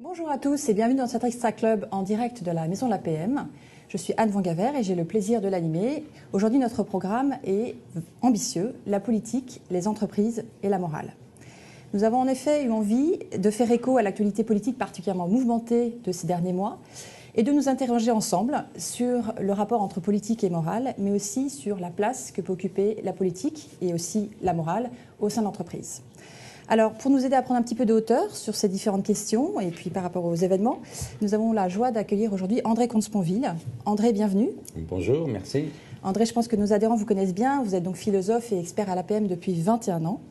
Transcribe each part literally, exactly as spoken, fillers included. Bonjour à tous et bienvenue dans cet Extra Club en direct de la maison de l'A P M. Je suis Anne Van Gavert et j'ai le plaisir de l'animer. Aujourd'hui, notre programme est ambitieux, la politique, les entreprises et la morale. Nous avons en effet eu envie de faire écho à l'actualité politique particulièrement mouvementée de ces derniers mois et de nous interroger ensemble sur le rapport entre politique et morale, mais aussi sur la place que peut occuper la politique et aussi la morale au sein de l'entreprise. Alors, pour nous aider à prendre un petit peu de hauteur sur ces différentes questions et puis par rapport aux événements, nous avons la joie d'accueillir aujourd'hui André Comte-Sponville. André, bienvenue. Bonjour, merci. André, je pense que nos adhérents vous connaissent bien. Vous êtes donc philosophe et expert à l'A P M depuis vingt et un ans.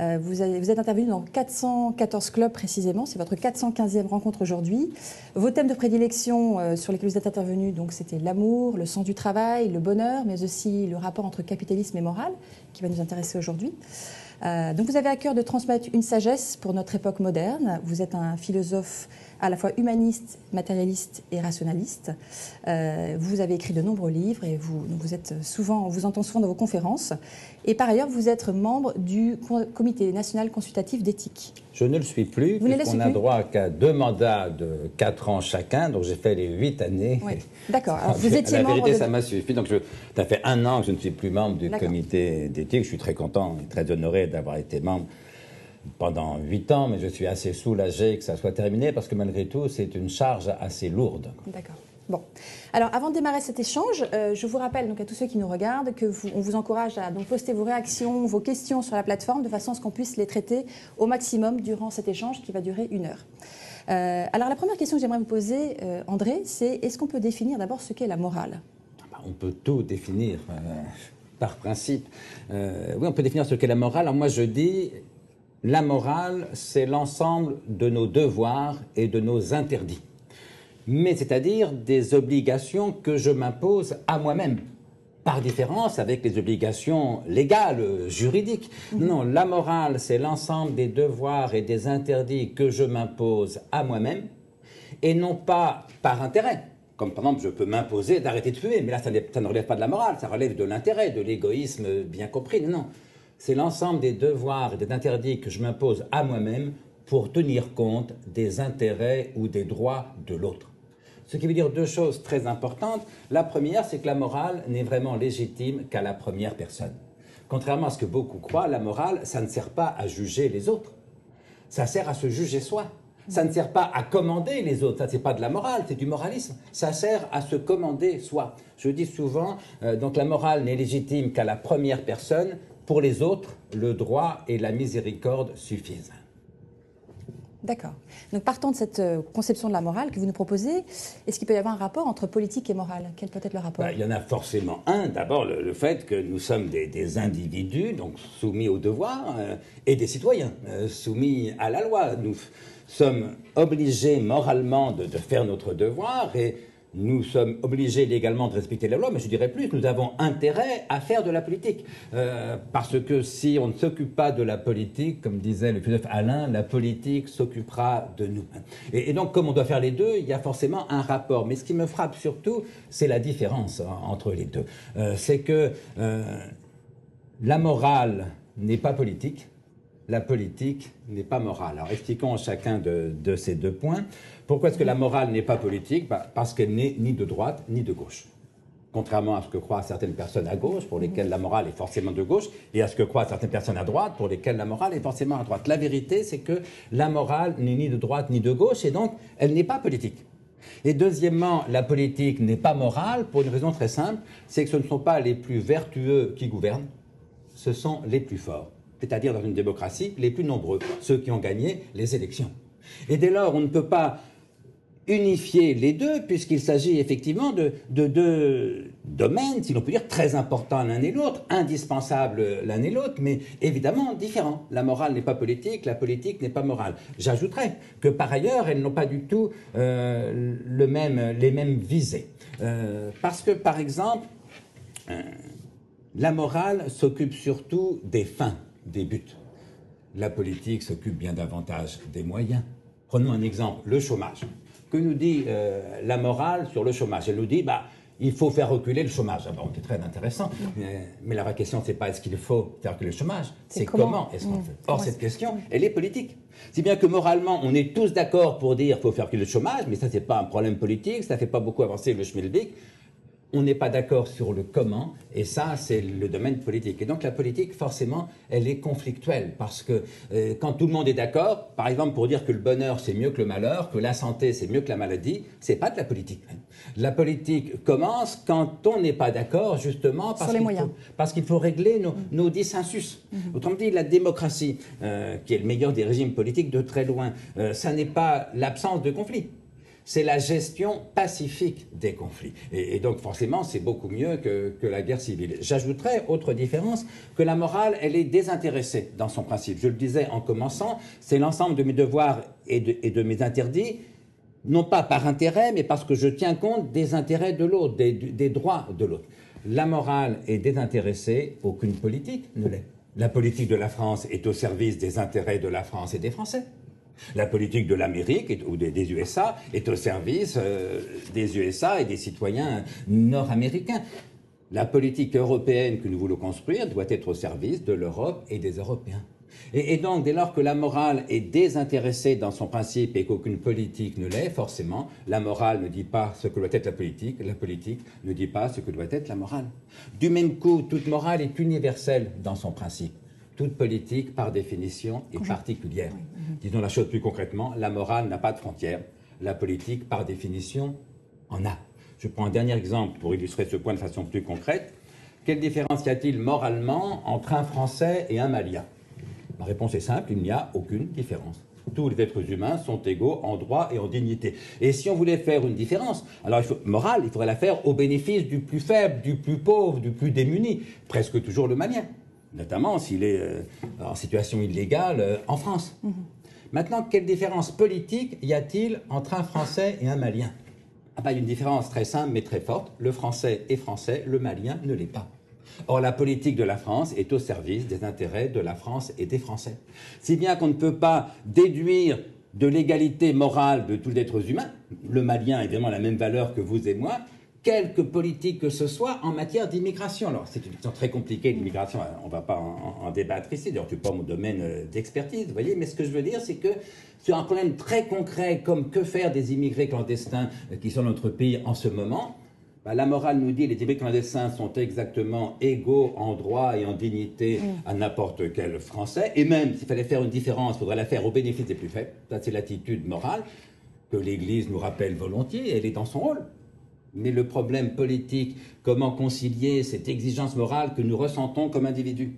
Euh, vous, avez, vous êtes intervenu dans quatre cent quatorze clubs précisément. C'est votre quatre cent quinzième rencontre aujourd'hui. Vos thèmes de prédilection euh, sur lesquels vous êtes intervenu, donc c'était l'amour, le sens du travail, le bonheur, mais aussi le rapport entre capitalisme et morale, qui va nous intéresser aujourd'hui. Euh, donc vous avez à cœur de transmettre une sagesse pour notre époque moderne. Vous êtes un philosophe à la fois humaniste, matérialiste et rationaliste. Euh, vous avez écrit de nombreux livres et vous, vous êtes souvent, on vous entend souvent dans vos conférences. Et par ailleurs, vous êtes membre du Comité national consultatif d'éthique. Je ne le suis plus, puisqu'on n'a droit qu'à deux mandats de quatre ans chacun, donc j'ai fait les huit années. Oui. D'accord. Vous étiez membre. La vérité, de... ça m'a suffi. Donc, je... ça fait un an que je ne suis plus membre du comité d'éthique. Je suis très content et très honoré d'avoir été membre pendant huit ans, mais je suis assez soulagé que ça soit terminé, parce que malgré tout, c'est une charge assez lourde. D'accord. Bon. Alors, avant de démarrer cet échange, euh, je vous rappelle donc à tous ceux qui nous regardent que vous, on vous encourage à donc, poster vos réactions, vos questions sur la plateforme de façon à ce qu'on puisse les traiter au maximum durant cet échange qui va durer une heure. Euh, alors, la première question que j'aimerais vous poser, euh, André, c'est est-ce qu'on peut définir d'abord ce qu'est la morale ? On peut tout définir euh, par principe. Euh, oui, on peut définir ce qu'est la morale. Alors, moi, je dis la morale, c'est l'ensemble de nos devoirs et de nos interdits. Mais c'est-à-dire des obligations que je m'impose à moi-même, par différence avec les obligations légales, juridiques. Mmh. Non, la morale, c'est l'ensemble des devoirs et des interdits que je m'impose à moi-même, et non pas par intérêt. Comme par exemple, je peux m'imposer d'arrêter de fumer, mais là, ça ne relève pas de la morale, ça relève de l'intérêt, de l'égoïsme bien compris. Non, c'est l'ensemble des devoirs et des interdits que je m'impose à moi-même pour tenir compte des intérêts ou des droits de l'autre. Ce qui veut dire deux choses très importantes. La première, c'est que la morale n'est vraiment légitime qu'à la première personne. Contrairement à ce que beaucoup croient, la morale, ça ne sert pas à juger les autres. Ça sert à se juger soi. Ça ne sert pas à commander les autres. Ça, c'est pas de la morale, c'est du moralisme. Ça sert à se commander soi. Je dis souvent, euh, donc la morale n'est légitime qu'à la première personne. Pour les autres, le droit et la miséricorde suffisent. D'accord. Donc partant de cette conception de la morale que vous nous proposez, est-ce qu'il peut y avoir un rapport entre politique et morale? Quel peut être le rapport? Ben, il y en a forcément un. D'abord, le, le fait que nous sommes des, des individus donc soumis au devoir euh, et des citoyens euh, soumis à la loi. Nous sommes obligés moralement de, de faire notre devoir et nous sommes obligés légalement de respecter la loi, mais je dirais plus, nous avons intérêt à faire de la politique. Euh, parce que si on ne s'occupe pas de la politique, comme disait le philosophe Alain, la politique s'occupera de nous. Et, et donc, comme on doit faire les deux, il y a forcément un rapport. Mais ce qui me frappe surtout, c'est la différence hein, entre les deux. Euh, c'est que euh, la morale n'est pas politique, la politique n'est pas morale. Alors, expliquons chacun de, de ces deux points. Pourquoi est-ce que la morale n'est pas politique? Bah, parce qu'elle n'est ni de droite ni de gauche. Contrairement à ce que croient certaines personnes à gauche, pour lesquelles la morale est forcément de gauche, et à ce que croient certaines personnes à droite, pour lesquelles la morale est forcément à droite. La vérité, c'est que la morale n'est ni de droite ni de gauche, et donc elle n'est pas politique. Et deuxièmement, la politique n'est pas morale pour une raison très simple, c'est que ce ne sont pas les plus vertueux qui gouvernent, ce sont les plus forts. C'est-à-dire, dans une démocratie, les plus nombreux, ceux qui ont gagné les élections. Et dès lors, on ne peut pas unifier les deux, puisqu'il s'agit effectivement de deux de domaines, si l'on peut dire, très importants l'un et l'autre, indispensables l'un et l'autre, mais évidemment différents. La morale n'est pas politique, la politique n'est pas morale. J'ajouterais que par ailleurs, elles n'ont pas du tout euh, le même, les mêmes visées. Euh, parce que, par exemple, euh, la morale s'occupe surtout des fins, des buts. La politique s'occupe bien davantage des moyens. Prenons un exemple, le chômage. Que nous dit euh, la morale sur le chômage? Elle nous dit bah, il faut faire reculer le chômage. Alors, c'est très intéressant, mais, mais la vraie question, c'est pas est-ce qu'il faut faire reculer le chômage, c'est comment, comment est-ce qu'on le fait. Or, cette question, elle est politique. Si bien que moralement, on est tous d'accord pour dire qu'il faut faire reculer le chômage, mais ça, c'est pas un problème politique, ça fait pas beaucoup avancer le schmilblick. On n'est pas d'accord sur le comment, et ça, c'est le domaine politique. Et donc, la politique, forcément, elle est conflictuelle, parce que euh, quand tout le monde est d'accord, par exemple, pour dire que le bonheur, c'est mieux que le malheur, que la santé, c'est mieux que la maladie, c'est pas de la politique. La politique commence quand on n'est pas d'accord, justement, parce qu'il faut, parce qu'il faut régler nos, nos dissensus. Mm-hmm. Autrement dit, la démocratie, euh, qui est le meilleur des régimes politiques de très loin, euh, ça n'est pas l'absence de conflit. C'est la gestion pacifique des conflits. Et, et donc, forcément, c'est beaucoup mieux que, que la guerre civile. J'ajouterais, autre différence, que la morale, elle est désintéressée dans son principe. Je le disais en commençant, c'est l'ensemble de mes devoirs et de, et de mes interdits, non pas par intérêt, mais parce que je tiens compte des intérêts de l'autre, des, des droits de l'autre. La morale est désintéressée, aucune politique ne l'est. La politique de la France est au service des intérêts de la France et des Français. La politique de l'Amérique ou des U S A est au service euh, des U S A et des citoyens nord-américains. La politique européenne que nous voulons construire doit être au service de l'Europe et des Européens. Et, et donc, dès lors que la morale est désintéressée dans son principe et qu'aucune politique ne l'est, forcément, la morale ne dit pas ce que doit être la politique, la politique ne dit pas ce que doit être la morale. Du même coup, toute morale est universelle dans son principe. Toute politique, par définition, est particulière. Disons la chose plus concrètement, la morale n'a pas de frontières. La politique, par définition, en a. Je prends un dernier exemple pour illustrer ce point de façon plus concrète. Quelle différence y a-t-il moralement entre un Français et un Malien? Ma réponse est simple, il n'y a aucune différence. Tous les êtres humains sont égaux en droit et en dignité. Et si on voulait faire une différence, alors il faut, morale, il faudrait la faire au bénéfice du plus faible, du plus pauvre, du plus démuni, presque toujours le Malien. Notamment s'il est euh, en situation illégale euh, en France. Mmh. Maintenant, quelle différence politique y a-t-il entre un Français et un Malien? Ah bah, une différence très simple mais très forte. Le Français est français, le Malien ne l'est pas. Or, la politique de la France est au service des intérêts de la France et des Français. Si bien qu'on ne peut pas déduire de l'égalité morale de tous les êtres humains, le Malien a évidemment la même valeur que vous et moi, quelque politique que ce soit en matière d'immigration. Alors, c'est une question très compliquée, l'immigration, on ne va pas en, en débattre ici, d'ailleurs, ce n'est pas mon domaine d'expertise, vous voyez, mais ce que je veux dire, c'est que sur un problème très concret, comme que faire des immigrés clandestins qui sont dans notre pays en ce moment, bah, la morale nous dit que les immigrés clandestins sont exactement égaux en droit et en dignité mmh. à n'importe quel Français, et même s'il fallait faire une différence, il faudrait la faire au bénéfice des plus faibles. Ça, c'est l'attitude morale que l'Église nous rappelle volontiers, elle est dans son rôle. Mais le problème politique, comment concilier cette exigence morale que nous ressentons comme individus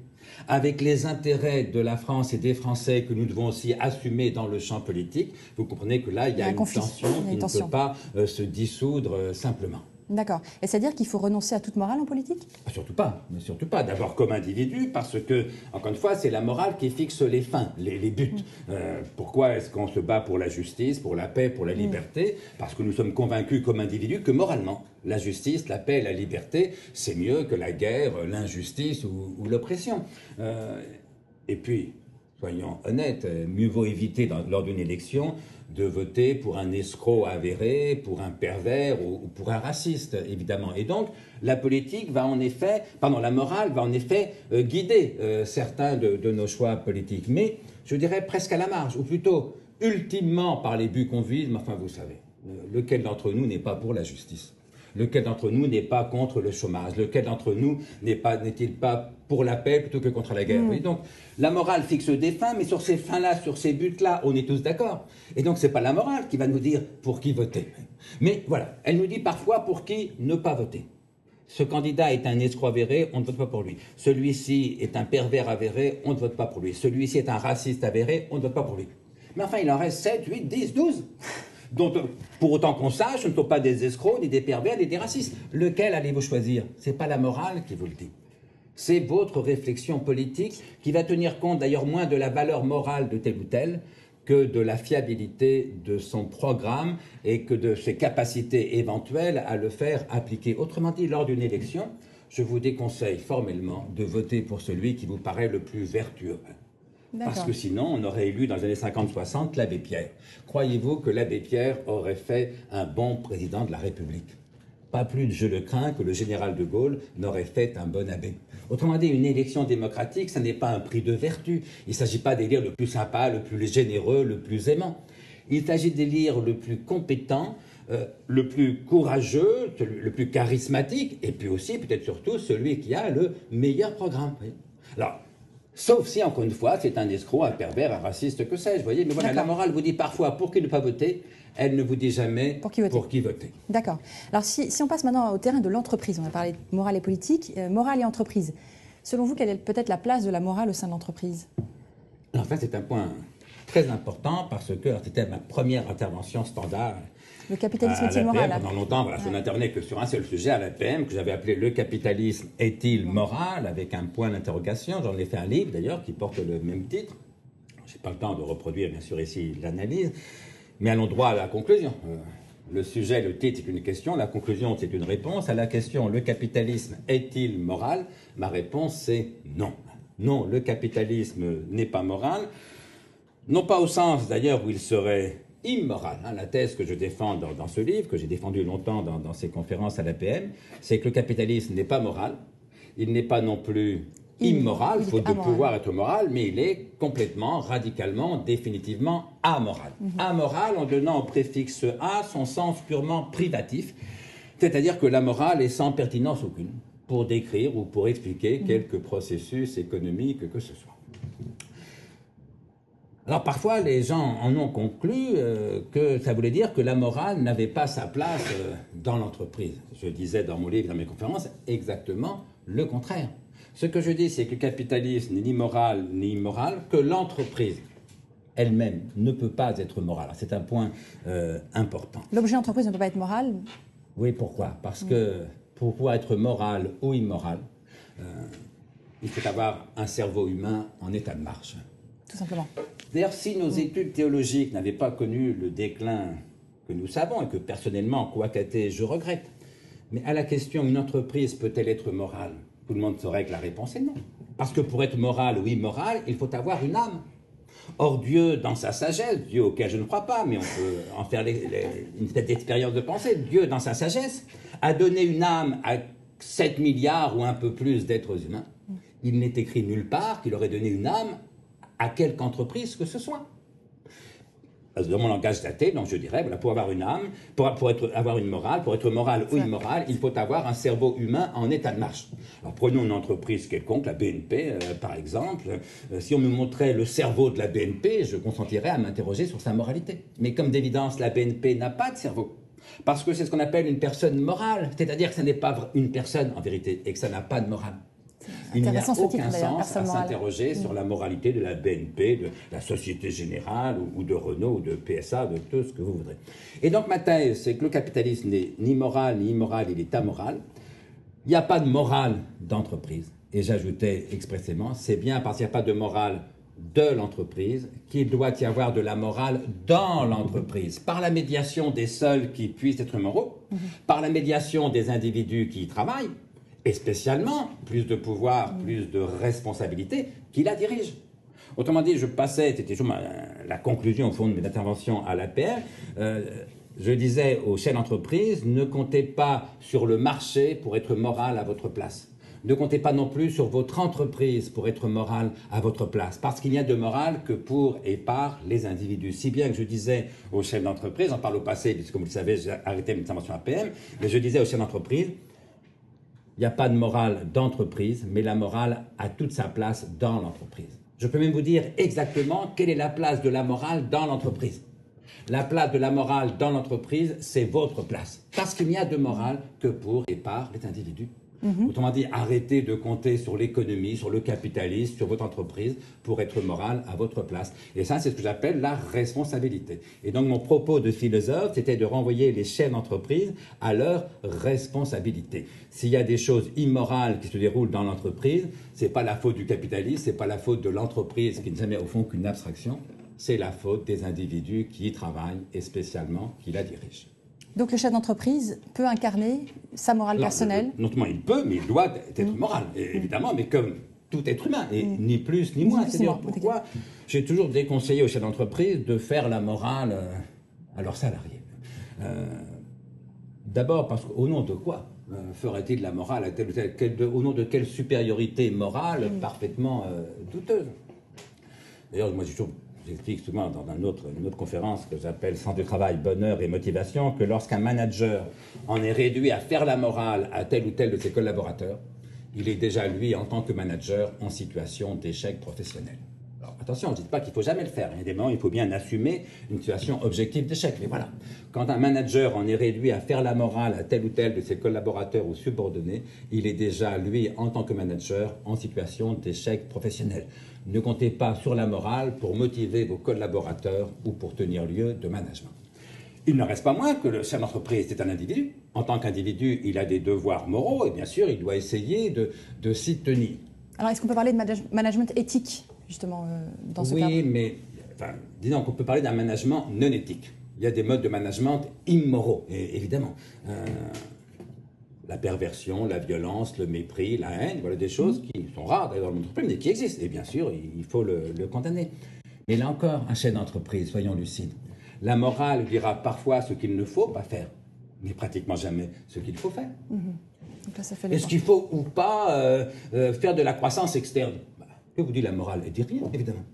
avec les intérêts de la France et des Français que nous devons aussi assumer dans le champ politique, vous comprenez que là, il y a, il y a une conflit. tension il y a une qui tension. ne peut pas euh, se dissoudre euh, simplement. D'accord. Et c'est-à-dire qu'il faut renoncer à toute morale en politique ? Surtout pas. Mais surtout pas. D'abord comme individu, parce que, encore une fois, c'est la morale qui fixe les fins, les, les buts. Mmh. Euh, pourquoi est-ce qu'on se bat pour la justice, pour la paix, pour la liberté ? Mmh. Parce que nous sommes convaincus comme individus que moralement, la justice, la paix, la liberté, c'est mieux que la guerre, l'injustice ou, ou l'oppression. Euh, et puis, soyons honnêtes, mieux vaut éviter dans, lors d'une élection de voter pour un escroc avéré, pour un pervers ou pour un raciste, évidemment. Et donc, la politique va en effet, pardon, la morale va en effet euh, guider euh, certains de, de nos choix politiques. Mais, je dirais presque à la marge, ou plutôt, ultimement par les buts qu'on vise, mais enfin, vous savez, lequel d'entre nous n'est pas pour la justice ? Lequel d'entre nous n'est pas contre le chômage? Lequel d'entre nous n'est pas, n'est-il pas pour la paix plutôt que contre la guerre? Mmh. Et donc, la morale fixe des fins, mais sur ces fins-là, sur ces buts-là, on est tous d'accord. Et donc, ce n'est pas la morale qui va nous dire pour qui voter. Mais voilà, elle nous dit parfois pour qui ne pas voter. Ce candidat est un escroc avéré, on ne vote pas pour lui. Celui-ci est un pervers avéré, on ne vote pas pour lui. Celui-ci est un raciste avéré, on ne vote pas pour lui. Mais enfin, il en reste sept, huit, dix, douze dont, pour autant qu'on sache, ce ne sont pas des escrocs, ni des pervers, ni des racistes. Lequel allez-vous choisir? Ce n'est pas la morale qui vous le dit. C'est votre réflexion politique qui va tenir compte d'ailleurs moins de la valeur morale de tel ou tel que de la fiabilité de son programme et que de ses capacités éventuelles à le faire appliquer. Autrement dit, lors d'une élection, je vous déconseille formellement de voter pour celui qui vous paraît le plus vertueux. Parce que sinon, on aurait élu dans les années cinquante soixante l'abbé Pierre. Croyez-vous que l'abbé Pierre aurait fait un bon président de la République? Pas plus, je le crains, que le général de Gaulle n'aurait fait un bon abbé. Autrement dit, une élection démocratique, ce n'est pas un prix de vertu. Il ne s'agit pas d'élire le plus sympa, le plus généreux, le plus aimant. Il s'agit d'élire le plus compétent, euh, le plus courageux, le plus charismatique, et puis aussi, peut-être surtout, celui qui a le meilleur programme. Oui. Alors, sauf si, encore une fois, c'est un escroc, un pervers, un raciste, que sais-je, vous voyez. Mais voilà, la morale vous dit parfois pour qui ne pas voter, elle ne vous dit jamais pour qui voter. Pour qui voter. D'accord. Alors, si, si on passe maintenant au terrain de l'entreprise, on a parlé de morale et politique, euh, morale et entreprise. Selon vous, quelle est peut-être la place de la morale au sein de l'entreprise? Alors, ça, c'est un point très important parce que c'était ma première intervention standard. Le capitalisme est-il moral? Pendant longtemps, voilà, je n'intervenais que sur un seul sujet à l'A P M que j'avais appelé « Le capitalisme est-il moral ?» avec un point d'interrogation. J'en ai fait un livre d'ailleurs qui porte le même titre. Je n'ai pas le temps de reproduire bien sûr ici l'analyse, mais allons droit à la conclusion. Le sujet, le titre, c'est une question, la conclusion, c'est une réponse. À la question « Le capitalisme est-il moral ?» ma réponse, c'est non. Non, le capitalisme n'est pas moral. Non pas au sens d'ailleurs où il serait immoral. Hein, la thèse que je défends dans, dans ce livre, que j'ai défendue longtemps dans, dans ces conférences à l'A P M, c'est que le capitalisme n'est pas moral, il n'est pas non plus immoral, il, faute il de amoral. pouvoir être moral, mais il est complètement, radicalement, définitivement amoral. Mm-hmm. Amoral en donnant au préfixe « a » son sens purement privatif, c'est-à-dire que la morale est sans pertinence aucune pour décrire ou pour expliquer mm-hmm. quelques processus économiques que ce soit. Alors parfois, les gens en ont conclu euh, que ça voulait dire que la morale n'avait pas sa place euh, dans l'entreprise. Je disais dans mon livre, dans mes conférences, exactement le contraire. Ce que je dis, c'est que le capitalisme n'est ni moral ni immoral, que l'entreprise elle-même ne peut pas être morale. C'est un point euh, important. L'objet d'entreprise ne peut pas être moral? Oui, pourquoi? Parce mmh. que pour pouvoir être moral ou immoral, euh, il faut avoir un cerveau humain en état de marche. Tout simplement. D'ailleurs, si nos études théologiques n'avaient pas connu le déclin que nous savons, et que personnellement, quoi qu'à thé, je regrette, mais à la question « une entreprise peut-elle être morale ?» tout le monde saurait que la réponse est non. Parce que pour être morale ou immorale, il faut avoir une âme. Or Dieu, dans sa sagesse, Dieu auquel je ne crois pas, mais on peut en faire les, les, une telle expérience de pensée, Dieu, dans sa sagesse, a donné une âme à sept milliards ou un peu plus d'êtres humains. Il n'est écrit nulle part qu'il aurait donné une âme à quelque entreprise que ce soit. Dans mon langage d'athée, donc je dirais, voilà, pour avoir une âme, pour, pour être, avoir une morale, pour être moral ou immoral, il faut avoir un cerveau humain en état de marche. Alors prenons une entreprise quelconque, la B N P euh, par exemple. Euh, si on me montrait le cerveau de la B N P, je consentirais à m'interroger sur sa moralité. Mais comme d'évidence, la B N P n'a pas de cerveau. Parce que c'est ce qu'on appelle une personne morale. C'est-à-dire que ce n'est pas une personne en vérité et que ça n'a pas de morale. Il n'y a aucun sens à s'interroger sur la moralité de la B N P, de la Société Générale, ou de Renault, ou de P S A, de tout ce que vous voudrez. Et donc ma thèse, c'est que le capitalisme n'est ni moral, ni immoral, il est amoral. Il n'y a pas de morale d'entreprise. Et j'ajoutais expressément, c'est bien parce qu'il n'y a pas de morale de l'entreprise qu'il doit y avoir de la morale dans l'entreprise, par la médiation des seuls qui puissent être moraux, par la médiation des individus qui y travaillent, et spécialement plus de pouvoir, plus de responsabilité qui la dirige. Autrement dit, je passais, c'était toujours ma, la conclusion au fond de mes interventions à l'A P R, euh, je disais aux chefs d'entreprise, ne comptez pas sur le marché pour être moral à votre place. Ne comptez pas non plus sur votre entreprise pour être moral à votre place, parce qu'il n'y a de morale que pour et par les individus. Si bien que je disais aux chefs d'entreprise, j'en parle au passé, puisque comme vous le savez, j'ai arrêté mes interventions à l'A P M, mais je disais aux chefs d'entreprise, il n'y a pas de morale d'entreprise, mais la morale a toute sa place dans l'entreprise. Je peux même vous dire exactement quelle est la place de la morale dans l'entreprise. La place de la morale dans l'entreprise, c'est votre place. Parce qu'il n'y a de morale que pour et par les individus. Mmh. Autrement dit, arrêtez de compter sur l'économie, sur le capitalisme, sur votre entreprise pour être moral à votre place. Et ça, c'est ce que j'appelle la responsabilité. Et donc, mon propos de philosophe, c'était de renvoyer les chefs d'entreprise à leur responsabilité. S'il y a des choses immorales qui se déroulent dans l'entreprise, ce n'est pas la faute du capitalisme, ce n'est pas la faute de l'entreprise qui n'est jamais au fond qu'une abstraction, c'est la faute des individus qui y travaillent et spécialement qui la dirigent. Donc le chef d'entreprise peut incarner sa morale Alors, personnelle Non seulement il peut, mais il doit être mmh. moral, évidemment, mmh. mais comme tout être humain, et mmh. ni plus ni, ni moins. C'est-à-dire pourquoi j'ai toujours déconseillé aux chefs d'entreprise de faire la morale à leurs salariés. Euh, D'abord parce qu'au nom de quoi euh, ferait-il de la morale à tel ou tel, quel, de, au nom de quelle supériorité morale parfaitement euh, douteuse. D'ailleurs, moi, je j'explique souvent dans un autre, une autre conférence que j'appelle « Centre de travail, bonheur et motivation » que lorsqu'un manager en est réduit à faire la morale à tel ou tel de ses collaborateurs, il est déjà, lui, en tant que manager, en situation d'échec professionnel. Alors, attention, on ne dit pas qu'il ne faut jamais le faire. Évidemment, il faut bien assumer une situation objective d'échec. Mais voilà, quand un manager en est réduit à faire la morale à tel ou tel de ses collaborateurs ou subordonnés, il est déjà, lui, en tant que manager, en situation d'échec professionnel. Ne comptez pas sur la morale pour motiver vos collaborateurs ou pour tenir lieu de management. Il n'en reste pas moins que le chef d'entreprise est un individu. En tant qu'individu, il a des devoirs moraux et bien sûr, il doit essayer de, de s'y tenir. Alors, est-ce qu'on peut parler de manage- management éthique, justement, euh, dans ce cadre ? Oui, mais enfin, disons qu'on peut parler d'un management non éthique. Il y a des modes de management immoraux, et, évidemment. Euh, La perversion, la violence, le mépris, la haine, voilà des choses qui sont rares dans le monde entreprise, mais qui existent. Et bien sûr, il faut le, le condamner. Mais là encore, un chef d'entreprise, soyons lucides. La morale dira parfois ce qu'il ne faut pas faire, mais pratiquement jamais ce qu'il faut faire. Mmh. Donc là, ça fait les Est-ce qu'il faut ou pas euh, euh, faire de la croissance externe? Bah, que vous dit la morale? Elle dit rien, évidemment.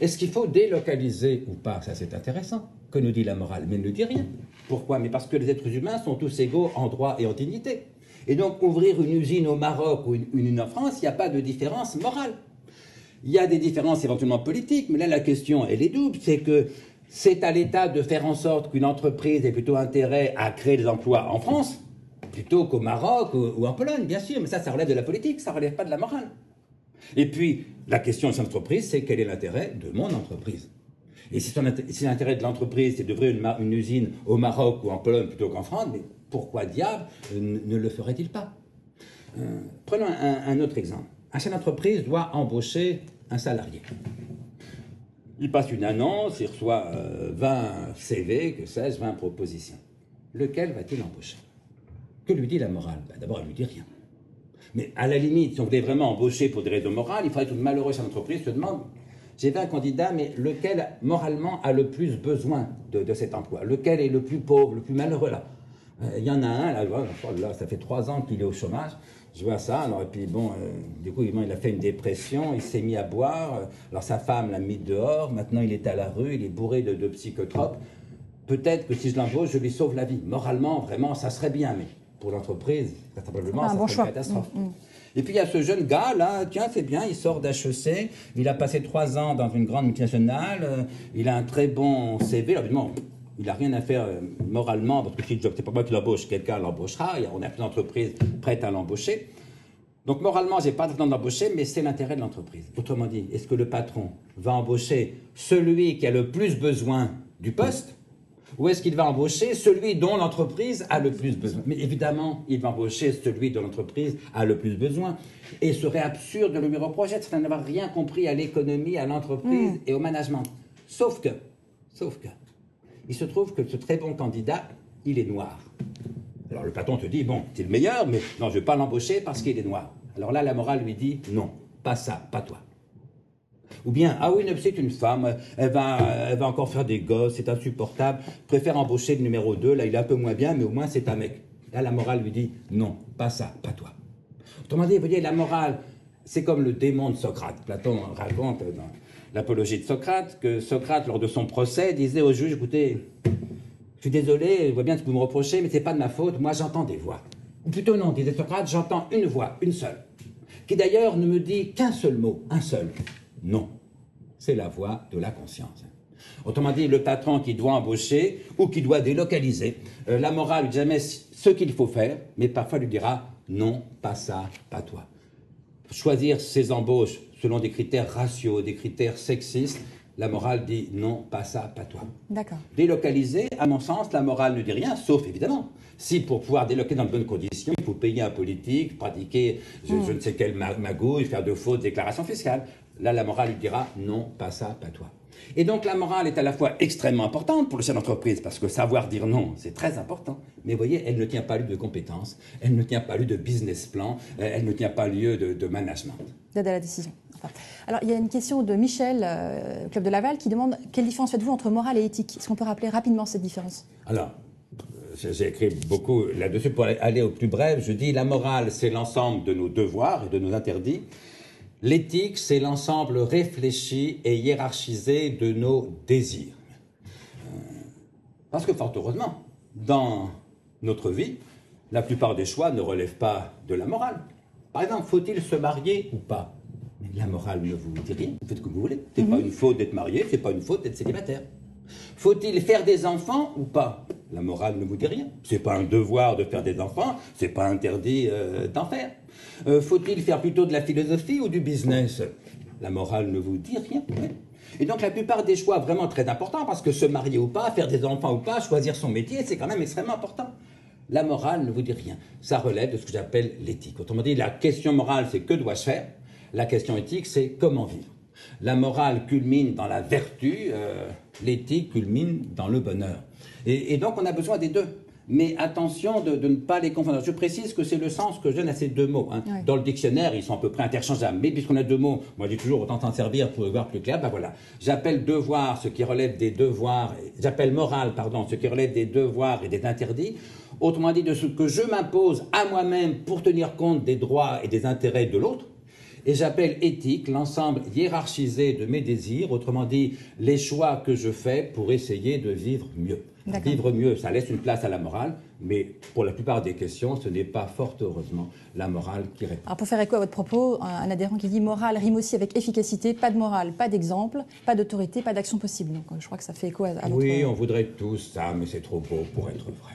Est-ce qu'il faut délocaliser ou pas? Ça, c'est intéressant. Que nous dit la morale? Mais elle ne dit rien. Pourquoi? Mais parce que les êtres humains sont tous égaux en droit et en dignité. Et donc, ouvrir une usine au Maroc ou une, une, une en France, il n'y a pas de différence morale. Il y a des différences éventuellement politiques, mais là, la question, elle est double. C'est que c'est à l'État de faire en sorte qu'une entreprise ait plutôt intérêt à créer des emplois en France, plutôt qu'au Maroc ou, ou en Pologne, bien sûr. Mais ça, ça relève de la politique, ça ne relève pas de la morale. Et puis, la question de cette entreprise, c'est quel est l'intérêt de mon entreprise? Et si, si l'intérêt de l'entreprise, c'est d'ouvrir une, une usine au Maroc ou en Pologne plutôt qu'en France, mais pourquoi diable ne, ne le ferait-il pas? euh, Prenons un, un autre exemple. Un chef d'entreprise doit embaucher un salarié. Il passe une annonce, il reçoit euh, vingt C V, que sais-je, vingt propositions. Lequel va-t-il embaucher? Que lui dit la morale? Ben, d'abord, elle ne lui dit rien. Mais à la limite, si on voulait vraiment embaucher pour des raisons morales, il faudrait que une malheureuse entreprise se demande: j'ai un candidat, mais lequel moralement a le plus besoin de, de cet emploi? Lequel est le plus pauvre, le plus malheureux là? Il euh, y en a un, là, là ça fait trois ans qu'il est au chômage, je vois ça, alors et puis bon, euh, du coup il a fait une dépression, il s'est mis à boire, alors sa femme l'a mis dehors, maintenant il est à la rue, il est bourré de, de psychotropes, peut-être que si je l'embauche, je lui sauve la vie. Moralement, vraiment, ça serait bien, mais... pour l'entreprise, ça serait une catastrophe. Mmh, mmh. Et puis il y a ce jeune gars là, tiens c'est bien, il sort d'H E C, il a passé trois ans dans une grande multinationale, euh, il a un très bon C V, alors évidemment, il n'a rien à faire euh, moralement, parce que si c'est pas moi qui l'embauche, quelqu'un l'embauchera, on a plein d'entreprises prêtes à l'embaucher. Donc moralement, je n'ai pas de temps d'embaucher, mais c'est l'intérêt de l'entreprise. Autrement dit, est-ce que le patron va embaucher celui qui a le plus besoin du poste? Où est-ce qu'il va embaucher celui dont l'entreprise a le plus besoin? Mais évidemment, il va embaucher celui dont l'entreprise a le plus besoin. Et il serait absurde de le mettre au projet, c'est n'avoir rien compris à l'économie, à l'entreprise mmh. et au management. Sauf que, sauf que, il se trouve que ce très bon candidat, il est noir. Alors le patron te dit, bon, c'est le meilleur, mais non, je ne vais pas l'embaucher parce qu'il est noir. Alors là, la morale lui dit, non, pas ça, pas toi. Ou bien, ah oui, c'est une femme, elle va, elle va encore faire des gosses, c'est insupportable, préfère embaucher le numéro deux, là il est un peu moins bien, mais au moins c'est un mec. Là la morale lui dit, non, pas ça, pas toi. Autrement dit, vous voyez, la morale, c'est comme le démon de Socrate. Platon raconte dans l'apologie de Socrate que Socrate, lors de son procès, disait au juge, écoutez, je suis désolé, je vois bien ce que vous me reprochez, mais c'est pas de ma faute, moi j'entends des voix. Ou plutôt non, disait Socrate, j'entends une voix, une seule, qui d'ailleurs ne me dit qu'un seul mot, un seul. Non, c'est la voix de la conscience. Autrement dit, le patron qui doit embaucher ou qui doit délocaliser, euh, la morale ne dit jamais ce qu'il faut faire, mais parfois lui dira non, pas ça, pas toi. Choisir ses embauches selon des critères raciaux, des critères sexistes, la morale dit non, pas ça, pas toi. D'accord. Délocaliser, à mon sens, la morale ne dit rien, sauf évidemment si pour pouvoir délocaliser dans de bonnes conditions, il faut payer un politique, pratiquer je, mmh. je ne sais quelle magouille, faire de fausses déclarations fiscales. Là, la morale lui dira « non, pas ça, pas toi ». Et donc, la morale est à la fois extrêmement importante pour le chef d'entreprise, parce que savoir dire non, c'est très important. Mais vous voyez, elle ne tient pas lieu de compétences, elle ne tient pas lieu de business plan, elle ne tient pas lieu de, de management. D'aide à la décision. Enfin. Alors, il y a une question de Michel, euh, Club de Laval, qui demande « Quelle différence faites-vous entre morale et éthique ?» Est-ce qu'on peut rappeler rapidement cette différence? Alors, j'ai écrit beaucoup là-dessus, pour aller au plus bref, je dis la morale, c'est l'ensemble de nos devoirs et de nos interdits. L'éthique, c'est l'ensemble réfléchi et hiérarchisé de nos désirs. Parce que fort heureusement, dans notre vie, la plupart des choix ne relèvent pas de la morale. Par exemple, faut-il se marier ou pas? La morale ne vous dit rien, vous faites comme vous voulez. C'est mmh. pas une faute d'être marié, c'est pas une faute d'être célibataire. Faut-il faire des enfants ou pas? La morale ne vous dit rien. C'est pas un devoir de faire des enfants, c'est pas interdit euh, d'en faire. Euh, Faut-il faire plutôt de la philosophie ou du business? La morale ne vous dit rien. Et donc la plupart des choix vraiment très importants, parce que se marier ou pas, faire des enfants ou pas, choisir son métier, c'est quand même extrêmement important. La morale ne vous dit rien. Ça relève de ce que j'appelle l'éthique. Autrement dit, la question morale, c'est que dois-je faire? La question éthique, c'est comment vivre. La morale culmine dans la vertu, euh, l'éthique culmine dans le bonheur. Et, et donc on a besoin des deux. Mais attention de, de ne pas les confondre. Je précise que c'est le sens que je donne à ces deux mots. Hein. Ouais. Dans le dictionnaire, ils sont à peu près interchangeables. Mais puisqu'on a deux mots, moi je dis toujours autant s'en servir pour y voir plus clair. Ben voilà. J'appelle devoir ce qui relève des devoirs, j'appelle morale, pardon, ce qui relève des devoirs et des interdits. Autrement dit, de ce que je m'impose à moi-même pour tenir compte des droits et des intérêts de l'autre. Et j'appelle éthique l'ensemble hiérarchisé de mes désirs, autrement dit, les choix que je fais pour essayer de vivre mieux. Vivre mieux, ça laisse une place à la morale, mais pour la plupart des questions, ce n'est pas fort heureusement la morale qui répond. Alors pour faire écho à votre propos, un adhérent qui dit « morale rime aussi avec efficacité, pas de morale, pas d'exemple, pas d'autorité, pas d'action possible ». Donc je crois que ça fait écho à votre... Oui, on voudrait tous ça, mais c'est trop beau pour être vrai.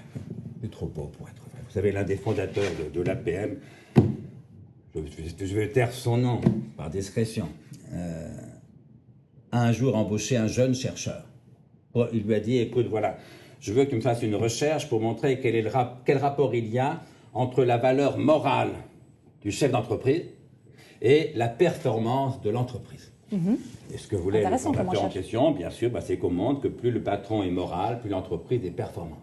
C'est trop beau pour être vrai. Vous savez, l'un des fondateurs de, de l'A P M... je vais taire son nom, par discrétion, euh, a un jour embauché un jeune chercheur. Il lui a dit, écoute, voilà, je veux que tu me fasses une recherche pour montrer quel, est le rap quel rapport il y a entre la valeur morale du chef d'entreprise et la performance de l'entreprise. Mm-hmm. Et ce que voulait le fondateur en question, bien sûr, bah, c'est qu'on montre que plus le patron est moral, plus l'entreprise est performante.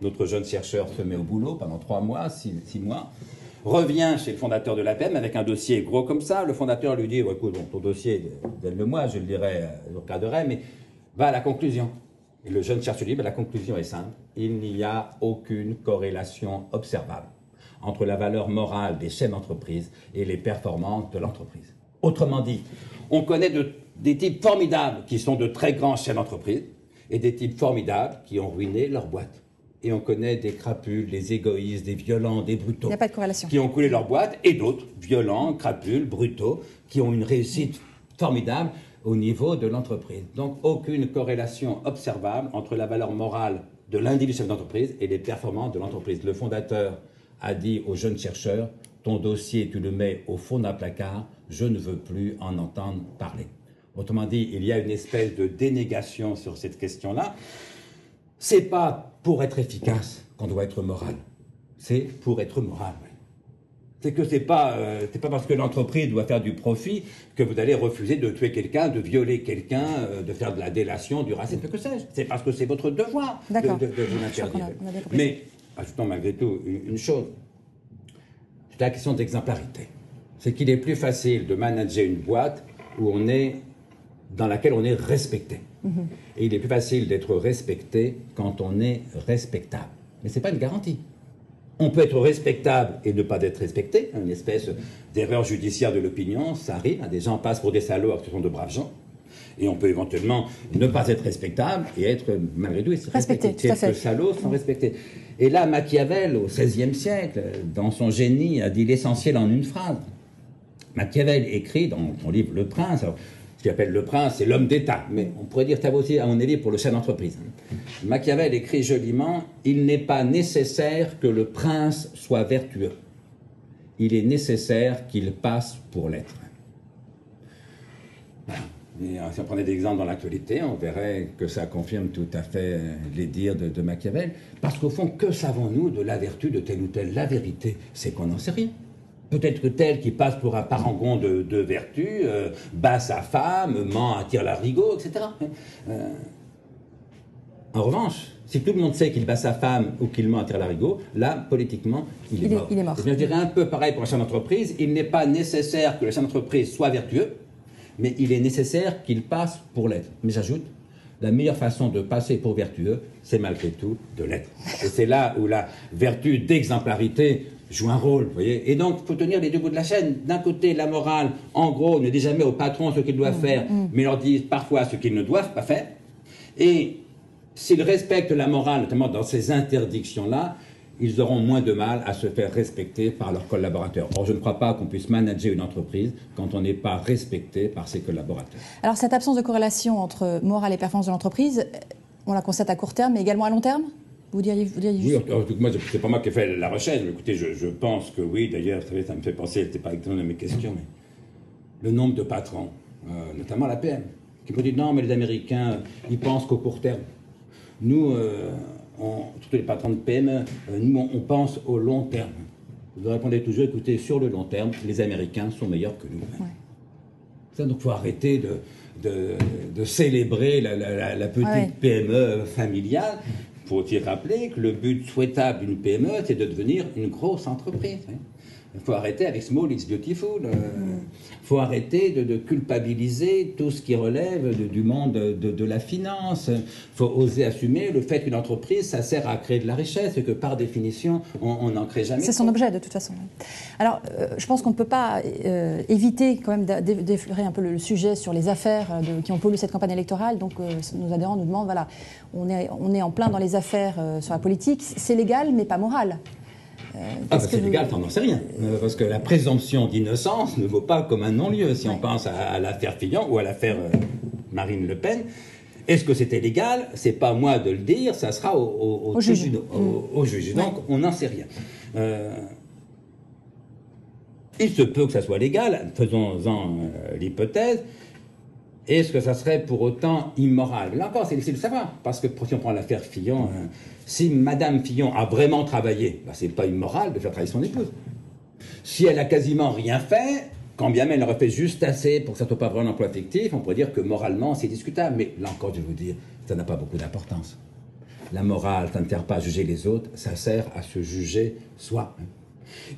Notre jeune chercheur se met au boulot pendant trois mois, six, six mois, revient chez le fondateur de l'A P M avec un dossier gros comme ça. Le fondateur lui dit, oh, écoute, bon, ton dossier, donne-le-moi, je le dirai, je le regarderai, mais va à la conclusion. Et le jeune chercheur dit, bah, la conclusion est simple. Il n'y a aucune corrélation observable entre la valeur morale des chefs d'entreprise et les performances de l'entreprise. Autrement dit, on connaît de, des types formidables qui sont de très grands chefs d'entreprise et des types formidables qui ont ruiné leur boîte. Et on connaît des crapules, des égoïstes, des violents, des brutaux. Il n'y a pas de corrélation. Qui ont coulé leur boîte, et d'autres, violents, crapules, brutaux, qui ont une réussite formidable au niveau de l'entreprise. Donc, aucune corrélation observable entre la valeur morale de l'individu chef d'entreprise et les performances de l'entreprise. Le fondateur a dit aux jeunes chercheurs, ton dossier, tu le mets au fond d'un placard, je ne veux plus en entendre parler. Autrement dit, il y a une espèce de dénégation sur cette question-là. C'est pas pour être efficace qu'on doit être moral. C'est pour être moral. C'est que c'est pas, euh, c'est pas parce que l'entreprise doit faire du profit que vous allez refuser de tuer quelqu'un, de violer quelqu'un, euh, de faire de la délation, du racisme, que sais-je. C'est parce que c'est votre devoir de, de, de vous l'interdire. Mais, ajoutons malgré tout une, une chose, c'est la question d'exemplarité. C'est qu'il est plus facile de manager une boîte où on est, dans laquelle on est respecté. Et il est plus facile d'être respecté quand on est respectable. Mais ce n'est pas une garantie. On peut être respectable et ne pas être respecté. Une espèce d'erreur judiciaire de l'opinion, ça arrive. Des gens passent pour des salauds alors que ce sont de braves gens. Et on peut éventuellement ne pas être respectable et être, malgré tout, respecté. Respecté, tout à fait. Quelques salauds sont respectés. Et là, Machiavel, au seizième siècle, dans son génie, a dit l'essentiel en une phrase. Machiavel écrit dans son livre « Le Prince », alors, qui appelle le prince, c'est l'homme d'État. Mais on pourrait dire, ça vaut aussi à mon avis pour le chef d'entreprise. Machiavel écrit joliment, « Il n'est pas nécessaire que le prince soit vertueux. Il est nécessaire qu'il passe pour l'être. » Et si on prenait des exemples dans l'actualité, on verrait que ça confirme tout à fait les dires de, de Machiavel. Parce qu'au fond, que savons-nous de la vertu de telle ou telle? La vérité, c'est qu'on n'en sait rien. Peut-être que tel qui passe pour un parangon de, de vertu, euh, bat sa femme, ment, attire l'arigot, et cetera. Euh, en revanche, si tout le monde sait qu'il bat sa femme ou qu'il ment, attire l'arigot, là, politiquement, il, il, est, mort. il est mort. Je dirais un peu pareil pour la chef d'entreprise. Il n'est pas nécessaire que la chef d'entreprise soit vertueux, mais il est nécessaire qu'il passe pour l'être. Mais j'ajoute, la meilleure façon de passer pour vertueux, c'est malgré tout de l'être. Et c'est là où la vertu d'exemplarité joue un rôle, vous voyez. Et donc, il faut tenir les deux bouts de la chaîne. D'un côté, la morale, en gros, ne dit jamais aux patrons ce qu'ils doivent mmh, faire, mmh. mais leur dit parfois ce qu'ils ne doivent pas faire. Et s'ils respectent la morale, notamment dans ces interdictions-là, ils auront moins de mal à se faire respecter par leurs collaborateurs. Or, je ne crois pas qu'on puisse manager une entreprise quand on n'est pas respecté par ses collaborateurs. Alors, cette absence de corrélation entre morale et performance de l'entreprise, on la constate à court terme, mais également à long terme ? Vous diriez, vous diriez juste... Oui, en tout cas, c'est pas moi qui ai fait la recherche. Mais écoutez, je, je pense que oui. D'ailleurs, ça me fait penser, c'était pas exactement dans mes questions, mais le nombre de patrons, euh, notamment l'A P M, qui me dit non, mais les Américains, ils pensent qu'au court terme. Nous... Euh, On, tous les patrons de P M E, nous on, on pense au long terme. Vous répondez toujours, écoutez, sur le long terme, les Américains sont meilleurs que nous. Ouais. Ça, donc il faut arrêter de, de, de célébrer la, la, la petite ouais. P M E familiale. Il faut aussi rappeler que le but souhaitable d'une P M E, c'est de devenir une grosse entreprise. Hein. Il faut arrêter avec small is beautiful. Il euh, faut arrêter de, de culpabiliser tout ce qui relève de, du monde de, de la finance. Il faut oser assumer le fait qu'une entreprise, ça sert à créer de la richesse et que par définition, on n'en crée jamais. C'est son objet de toute façon. Alors, euh, je pense qu'on ne peut pas euh, éviter quand même d'effleurer un peu le sujet sur les affaires de, qui ont pollué cette campagne électorale. Donc, euh, nos adhérents nous demandent, voilà, on est, on est en plein dans les affaires euh, sur la politique. C'est légal, mais pas moral. Euh, ah, bah c'est vous... légal, t'en sais rien. Euh, parce que la présomption d'innocence ne vaut pas comme un non-lieu. Si ouais. on pense à, à l'affaire Fillon ou à l'affaire euh, Marine Le Pen, est-ce que c'était légal? C'est pas moi de le dire, ça sera au, au, au, au juge. Au, mmh. au juge. Donc, ouais. on n'en sait rien. Euh, il se peut que ça soit légal, faisons-en euh, l'hypothèse. Est-ce que ça serait pour autant immoral? Là encore, c'est difficile de savoir. Parce que si on prend l'affaire Fillon, euh, si Madame Fillon a vraiment travaillé, ben, c'est pas immoral de faire travailler son épouse. Si elle a quasiment rien fait, quand bien même elle aurait fait juste assez pour que ça ne soit pas vraiment un emploi fictif, on pourrait dire que moralement c'est discutable. Mais là encore, je vais vous dire, ça n'a pas beaucoup d'importance. La morale, ça ne sert pas à juger les autres, ça sert à se juger soi.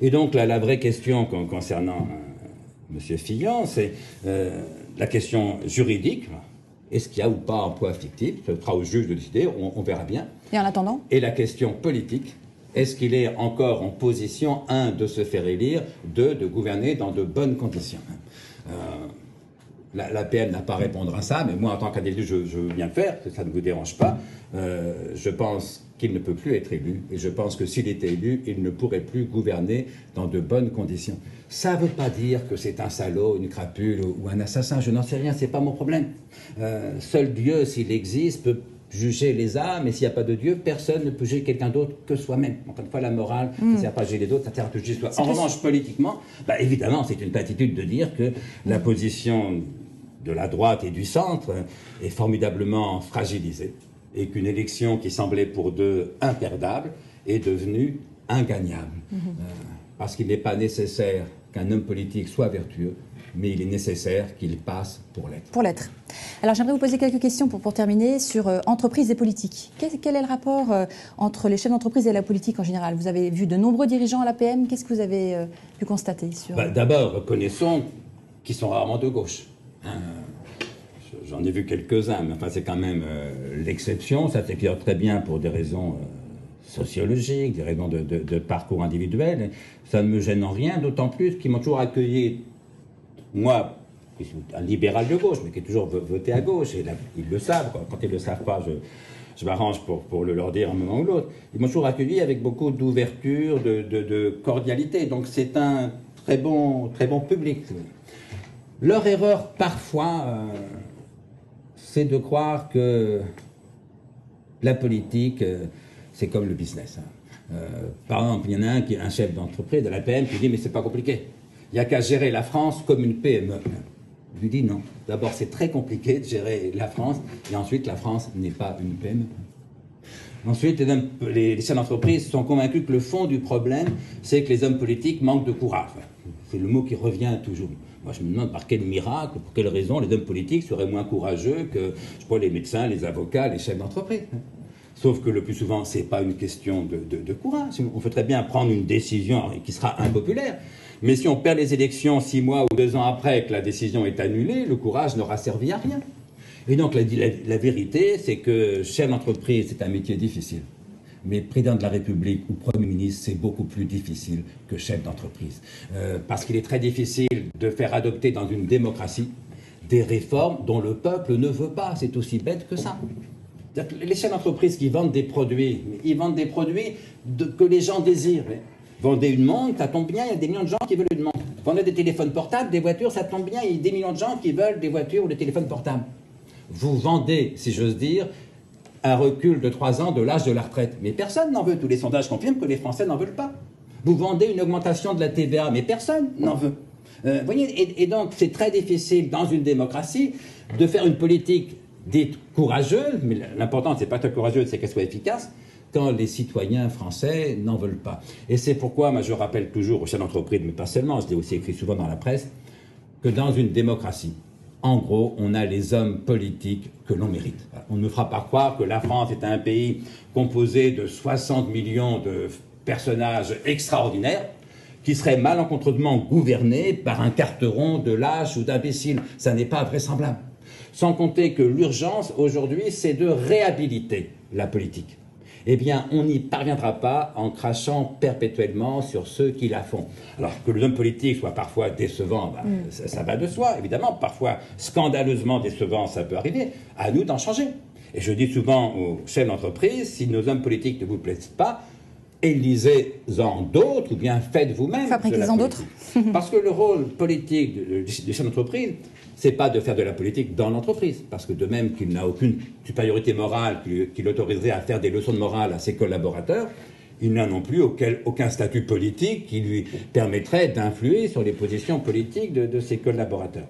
Et donc là, la vraie question concernant euh, M. Fillon, c'est... Euh, la question juridique, est-ce qu'il y a ou pas emploi fictif? Ce sera au juge de décider, on, on verra bien. Et en attendant? Et la question politique, est-ce qu'il est encore en position, un, de se faire élire, deux, de gouverner dans de bonnes conditions? euh, la, la P M n'a pas à répondre à ça, mais moi, en tant qu'individu, je, je veux bien le faire, ça ne vous dérange pas. Euh, je pense qu'il ne peut plus être élu, et je pense que s'il était élu, il ne pourrait plus gouverner dans de bonnes conditions. Ça ne veut pas dire que c'est un salaud, une crapule ou un assassin, je n'en sais rien, c'est pas mon problème. Euh, seul Dieu, s'il existe, peut juger les âmes, et s'il n'y a pas de Dieu, personne ne peut juger quelqu'un d'autre que soi-même. Encore une fois, la morale, mmh. ça ne sert pas à juger les autres, ça sert à juger soi. En revanche, politiquement, bah, évidemment, c'est une platitude de dire que la position de la droite et du centre est formidablement fragilisée, et qu'une élection qui semblait pour deux imperdable est devenue ingagnable. Mmh. Euh, parce qu'il n'est pas nécessaire qu'un homme politique soit vertueux, mais il est nécessaire qu'il passe pour l'être. Pour l'être. Alors j'aimerais vous poser quelques questions pour, pour terminer sur euh, entreprise et politique. Quel, quel est le rapport euh, entre les chefs d'entreprise et la politique en général? Vous avez vu de nombreux dirigeants à l'A P M. Qu'est-ce que vous avez euh, pu constater sur... bah, d'abord, reconnaissons qu'ils sont rarement de gauche. Euh... J'en ai vu quelques-uns, mais enfin, c'est quand même euh, l'exception. Ça s'éclaire très bien pour des raisons euh, sociologiques, des raisons de, de, de parcours individuel. Ça ne me gêne en rien, d'autant plus qu'ils m'ont toujours accueilli, moi, qui suis un libéral de gauche, mais qui est toujours voté à gauche. Et là, ils le savent, quoi. Quand ils ne le savent pas, je, je m'arrange pour, pour le leur dire à un moment ou l'autre. Ils m'ont toujours accueilli avec beaucoup d'ouverture, de, de, de cordialité. Donc c'est un très bon, très bon public. Leur erreur, parfois... Euh, c'est de croire que la politique, c'est comme le business. Euh, par exemple, il y en a un qui est un chef d'entreprise de l'A P M qui dit « mais c'est pas compliqué, il n'y a qu'à gérer la France comme une P M E ». Je lui dis non. D'abord, c'est très compliqué de gérer la France, et ensuite, la France n'est pas une P M E. Ensuite, les, les chefs d'entreprise sont convaincus que le fond du problème, c'est que les hommes politiques manquent de courage. C'est le mot qui revient toujours. Moi, je me demande par quel miracle, pour quelle raison les hommes politiques seraient moins courageux que je crois, les médecins, les avocats, les chefs d'entreprise. Sauf que le plus souvent, ce n'est pas une question de, de, de courage. On peut très bien prendre une décision qui sera impopulaire. Mais si on perd les élections six mois ou deux ans après que la décision est annulée, le courage n'aura servi à rien. Et donc la, la, la vérité, c'est que chef d'entreprise, c'est un métier difficile. Mais président de la République ou Premier ministre, c'est beaucoup plus difficile que chef d'entreprise. Euh, parce qu'il est très difficile de faire adopter dans une démocratie des réformes dont le peuple ne veut pas. C'est aussi bête que ça. Les chefs d'entreprise qui vendent des produits, ils vendent des produits de, que les gens désirent. Vendez une montre, ça tombe bien, il y a des millions de gens qui veulent une montre. Vendez des téléphones portables, des voitures, ça tombe bien, il y a des millions de gens qui veulent des voitures ou des téléphones portables. Vous vendez, si j'ose dire, un recul de trois ans de l'âge de la retraite. Mais personne n'en veut. Tous les sondages confirment que les Français n'en veulent pas. Vous vendez une augmentation de la T V A, mais personne n'en veut. Euh, voyez, et, et donc, c'est très difficile dans une démocratie de faire une politique dite courageuse, mais l'important, c'est pas que courageuse, c'est qu'elle soit efficace, quand les citoyens français n'en veulent pas. Et c'est pourquoi, moi, je rappelle toujours aux chefs d'entreprise, mais pas seulement, je l'ai aussi écrit souvent dans la presse, que dans une démocratie, en gros, on a les hommes politiques que l'on mérite. On ne fera pas croire que la France est un pays composé de soixante millions de personnages extraordinaires qui seraient malencontreusement gouvernés par un carteron de lâche ou d'imbécile. Ça n'est pas vraisemblable. Sans compter que l'urgence aujourd'hui, c'est de réhabiliter la politique. Eh bien, on n'y parviendra pas en crachant perpétuellement sur ceux qui la font. Alors, que l'homme politique soit parfois décevant, bah, mmh. ça, ça va de soi, évidemment. Parfois, scandaleusement décevant, ça peut arriver. À nous d'en changer. Et je dis souvent aux chefs d'entreprise, si nos hommes politiques ne vous plaisent pas, élisez-en d'autres, ou bien faites vous-même. Fabriquez-en d'autres. Parce que le rôle politique du chef d'entreprise, c'est pas de faire de la politique dans l'entreprise, parce que de même qu'il n'a aucune supériorité morale qui l'autoriserait à faire des leçons de morale à ses collaborateurs, il n'a non plus auquel, aucun statut politique qui lui permettrait d'influer sur les positions politiques de, de ses collaborateurs.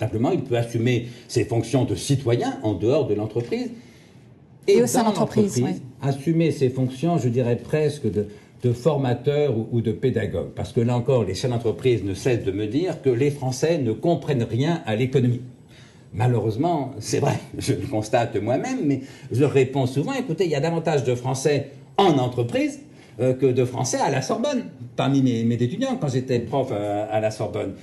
Simplement, il peut assumer ses fonctions de citoyen en dehors de l'entreprise, et, et au sein de l'entreprise, ouais. Assumer ses fonctions, je dirais presque, de, de formateur ou, ou de pédagogue. Parce que là encore, les chefs d'entreprise ne cessent de me dire que les Français ne comprennent rien à l'économie. Malheureusement, c'est vrai, je le constate moi-même, mais je réponds souvent, écoutez, il y a davantage de Français en entreprise euh, que de Français à la Sorbonne, parmi mes, mes étudiants quand j'étais prof à, à la Sorbonne.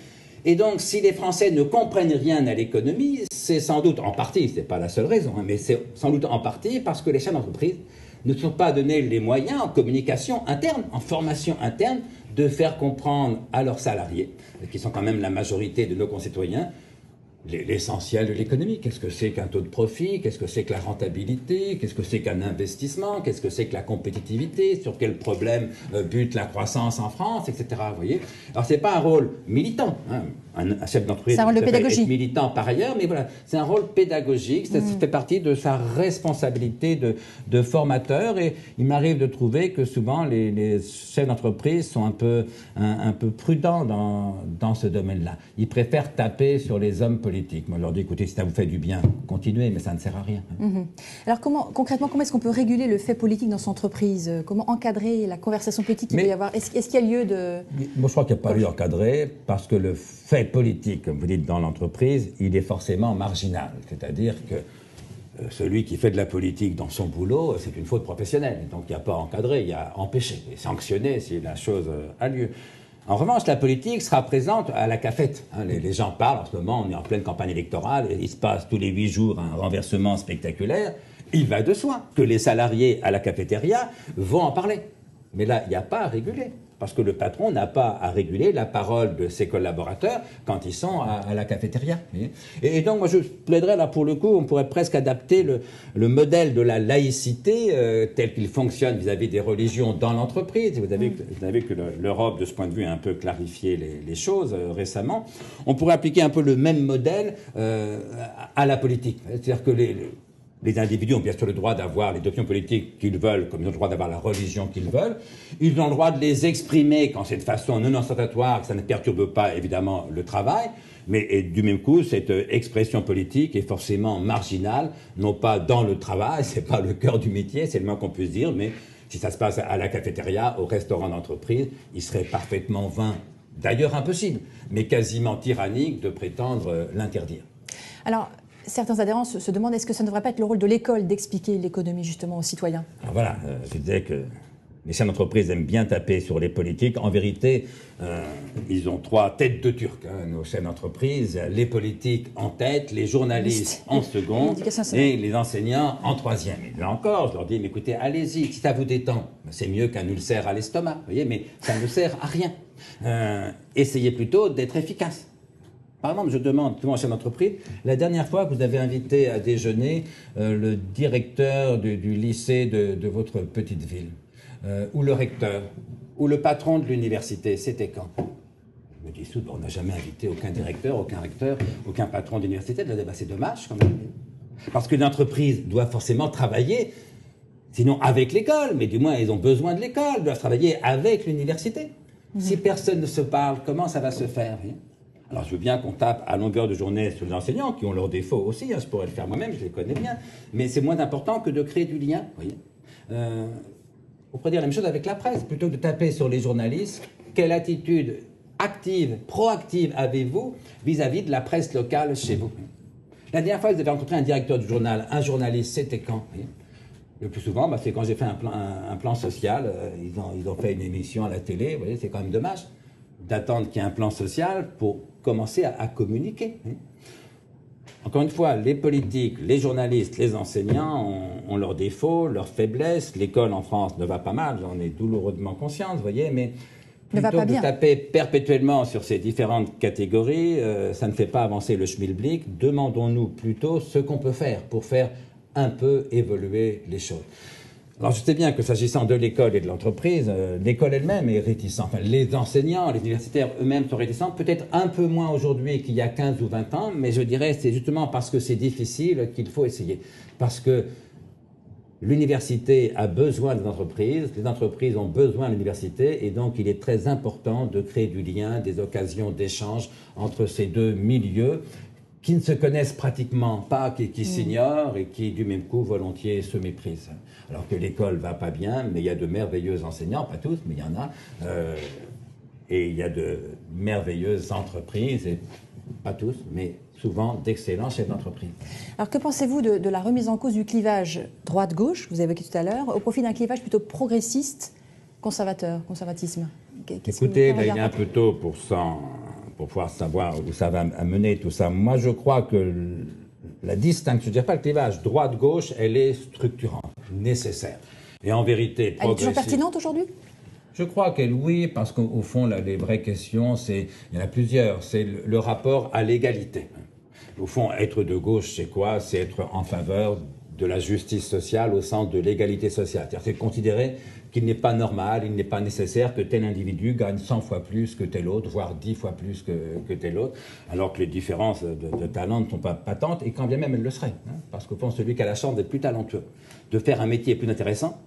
Et donc, si les Français ne comprennent rien à l'économie, c'est sans doute en partie, c'est pas la seule raison, hein, mais c'est sans doute en partie parce que les chefs d'entreprise ne sont pas donnés les moyens en communication interne, en formation interne, de faire comprendre à leurs salariés, qui sont quand même la majorité de nos concitoyens, l'essentiel de l'économie. Qu'est-ce que c'est qu'un taux de profit? Qu'est-ce que c'est que la rentabilité? Qu'est-ce que c'est qu'un investissement? Qu'est-ce que c'est que la compétitivité? Sur quel problème bute la croissance en France, et cetera. Vous voyez. Alors, ce n'est pas un rôle militant. Hein. Un chef d'entreprise est militant par ailleurs, mais voilà, c'est un rôle pédagogique. Ça mmh. fait partie de sa responsabilité de, de formateur. Et il m'arrive de trouver que souvent, les, les chefs d'entreprise sont un peu, un, un peu prudents dans, dans ce domaine-là. Ils préfèrent taper sur les hommes politiques. Moi, je leur dis, écoutez, si ça vous fait du bien, continuez, mais ça ne sert à rien. Mmh. Alors, comment, concrètement, comment est-ce qu'on peut réguler le fait politique dans son entreprise? Comment encadrer la conversation politique qu'il peut y avoir? Est-ce est qu'il y a lieu de... Moi, je crois qu'il n'y a pas lieu d'encadrer, parce que le fait politique, comme vous dites, dans l'entreprise, il est forcément marginal. C'est-à-dire que celui qui fait de la politique dans son boulot, c'est une faute professionnelle. Donc, il n'y a pas à encadrer, il y a à empêcher, et sanctionner si la chose a lieu. En revanche, la politique sera présente à la cafette. Hein, les, les gens parlent en ce moment, on est en pleine campagne électorale, il se passe tous les huit jours un renversement spectaculaire. Il va de soi que les salariés à la cafétéria vont en parler. Mais là, il n'y a pas à réguler, parce que le patron n'a pas à réguler la parole de ses collaborateurs quand ils sont à, à la cafétéria. Et, et donc, moi, je plaiderais là, pour le coup, on pourrait presque adapter le, le modèle de la laïcité euh, tel qu'il fonctionne vis-à-vis des religions dans l'entreprise. Vous avez, vous avez que l'Europe, de ce point de vue, a un peu clarifié les, les choses euh, récemment. On pourrait appliquer un peu le même modèle euh, à la politique. C'est-à-dire que les... les Les individus ont bien sûr le droit d'avoir les options politiques qu'ils veulent, comme ils ont le droit d'avoir la religion qu'ils veulent. Ils ont le droit de les exprimer quand c'est de façon non ostentatoire, que ça ne perturbe pas évidemment le travail. Mais et du même coup, cette expression politique est forcément marginale, non pas dans le travail, c'est pas le cœur du métier, c'est le moins qu'on puisse dire, mais si ça se passe à la cafétéria, au restaurant d'entreprise, il serait parfaitement vain, d'ailleurs impossible, mais quasiment tyrannique de prétendre l'interdire. Alors... Certains adhérents se, se demandent, est-ce que ça ne devrait pas être le rôle de l'école d'expliquer l'économie justement aux citoyens? Alors voilà, euh, je disais que Les chefs d'entreprise aiment bien taper sur les politiques. En vérité, euh, ils ont trois têtes de Turc, hein, nos chefs d'entreprise. Les politiques en tête, les journalistes en second et les enseignants en troisième. Et là encore, je leur dis, mais écoutez, allez-y, si ça vous détend, c'est mieux qu'un ulcère à l'estomac, vous voyez, mais ça ne sert à rien. Euh, essayez plutôt d'être efficace. Par exemple, je demande, tout mon chef d'entreprise, la dernière fois que vous avez invité à déjeuner euh, le directeur du, du lycée de, de votre petite ville, euh, ou le recteur, ou le patron de l'université, c'était quand? Je me dis, soudain, on n'a jamais invité aucun directeur, aucun recteur, aucun patron d'université. Bah, c'est dommage quand même. Parce que l'entreprise doit forcément travailler, sinon avec l'école, mais du moins ils ont besoin de l'école, doivent travailler avec l'université. Mmh. Si personne ne se parle, comment ça va se faire? Alors je veux bien qu'on tape à longueur de journée sur les enseignants, qui ont leurs défauts aussi, hein, je pourrais le faire moi-même, je les connais bien, mais c'est moins important que de créer du lien. Voyez. Euh, on pourrait dire la même chose avec la presse, plutôt que de taper sur les journalistes, quelle attitude active, proactive avez-vous vis-à-vis de la presse locale chez vous? La dernière fois que vous avez rencontré un directeur du journal, un journaliste, c'était quand? Le plus souvent, bah, c'est quand j'ai fait un plan, un, un plan social, euh, ils, ont, ils ont fait une émission à la télé, vous voyez, c'est quand même dommage d'attendre qu'il y ait un plan social pour commencer à, à communiquer. Encore une fois, les politiques, les journalistes, les enseignants ont, ont leurs défauts, leurs faiblesses. L'école en France ne va pas mal, j'en ai douloureusement conscience, vous voyez, mais plutôt que de taper perpétuellement sur ces différentes catégories, euh, ça ne fait pas avancer le schmilblick. Demandons-nous plutôt ce qu'on peut faire pour faire un peu évoluer les choses. Alors je sais bien que s'agissant de l'école et de l'entreprise, euh, l'école elle-même est réticente. Enfin, les enseignants, les universitaires eux-mêmes sont réticents, peut-être un peu moins aujourd'hui qu'il y a quinze ou vingt ans, mais je dirais c'est justement parce que c'est difficile qu'il faut essayer. Parce que l'université a besoin des entreprises, les entreprises ont besoin de l'université, et donc il est très important de créer du lien, des occasions d'échange entre ces deux milieux, qui ne se connaissent pratiquement pas, qui, qui mmh. s'ignorent et qui, du même coup, volontiers se méprisent. Alors que l'école va pas bien, mais il y a de merveilleux enseignants, pas tous, mais il y en a, euh, et il y a de merveilleuses entreprises, et pas tous, mais souvent d'excellents chefs d'entreprise. Alors que pensez-vous de, de la remise en cause du clivage droite-gauche, que vous avez évoqué tout à l'heure, au profit d'un clivage plutôt progressiste, conservateur, conservatisme? Écoutez, là, il est un peu tôt pour s'en... pour pouvoir savoir où ça va amener tout ça. Moi, je crois que la distinction, je ne dirais pas le clivage droite-gauche, elle est structurante, nécessaire. Et en vérité, progressive. Elle est toujours pertinente aujourd'hui ? Je crois qu'elle, oui, parce qu'au fond, là, les vraies questions, c'est, il y en a plusieurs, c'est le, le rapport à l'égalité. Au fond, être de gauche, c'est quoi ? C'est être en faveur de la justice sociale au sens de l'égalité sociale. C'est-à-dire, c'est considérer qu'il n'est pas normal, il n'est pas nécessaire que tel individu gagne cent fois plus que tel autre, voire dix fois plus que, que tel autre, alors que les différences de, de talent ne sont pas patentes, et quand bien même elles le seraient. Hein, parce qu'au fond, celui qui a la chance d'être plus talentueux, de faire un métier plus intéressant,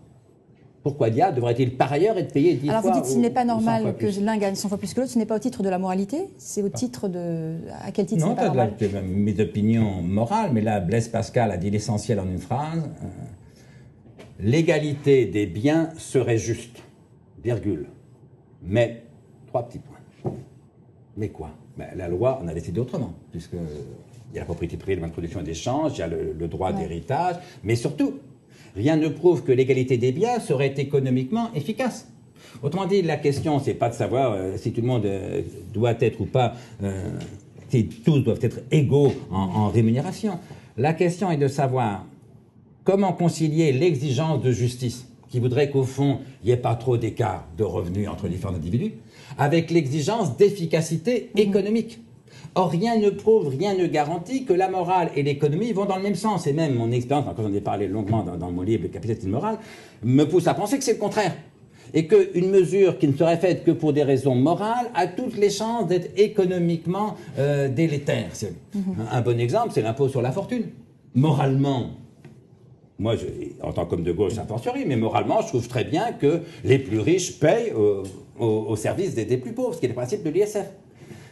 pourquoi dia devrait-il par ailleurs être payé dix fois plus? Alors vous dites, s'il n'est pas normal que l'un gagne cent fois plus que l'autre, ce n'est pas au titre de la moralité? C'est au titre de... À quel titre c'est pas normal? Non, mes opinions morales, mais là, Blaise Pascal a dit l'essentiel en une phrase. Euh, L'égalité des biens serait juste, virgule. Mais, trois petits points. Mais quoi? Ben, la loi en a décidé autrement, puisque il y a la propriété privée, le moyen de production et d'échange, il y a le, le droit ouais. d'héritage, mais surtout... Rien ne prouve que l'égalité des biens serait économiquement efficace. Autrement dit, la question, c'est pas de savoir euh, si tout le monde euh, doit être ou pas, euh, si tous doivent être égaux en, en rémunération. La question est de savoir comment concilier l'exigence de justice, qui voudrait qu'au fond, il n'y ait pas trop d'écart de revenus entre différents individus, avec l'exigence d'efficacité économique. Mmh. Or, rien ne prouve, rien ne garantit que la morale et l'économie vont dans le même sens. Et même mon expérience, quand j'en ai parlé longuement dans, dans mon livre « Le capitalisme est-il moral ?», me pousse à penser que c'est le contraire. Et qu'une mesure qui ne serait faite que pour des raisons morales a toutes les chances d'être économiquement euh, délétère. Mmh. Un, un bon exemple, c'est l'impôt sur la fortune. Moralement, moi, je, en tant qu'homme de gauche, ça fortiori, mais moralement, je trouve très bien que les plus riches payent au, au, au service des, des plus pauvres, ce qui est le principe de l'I S F.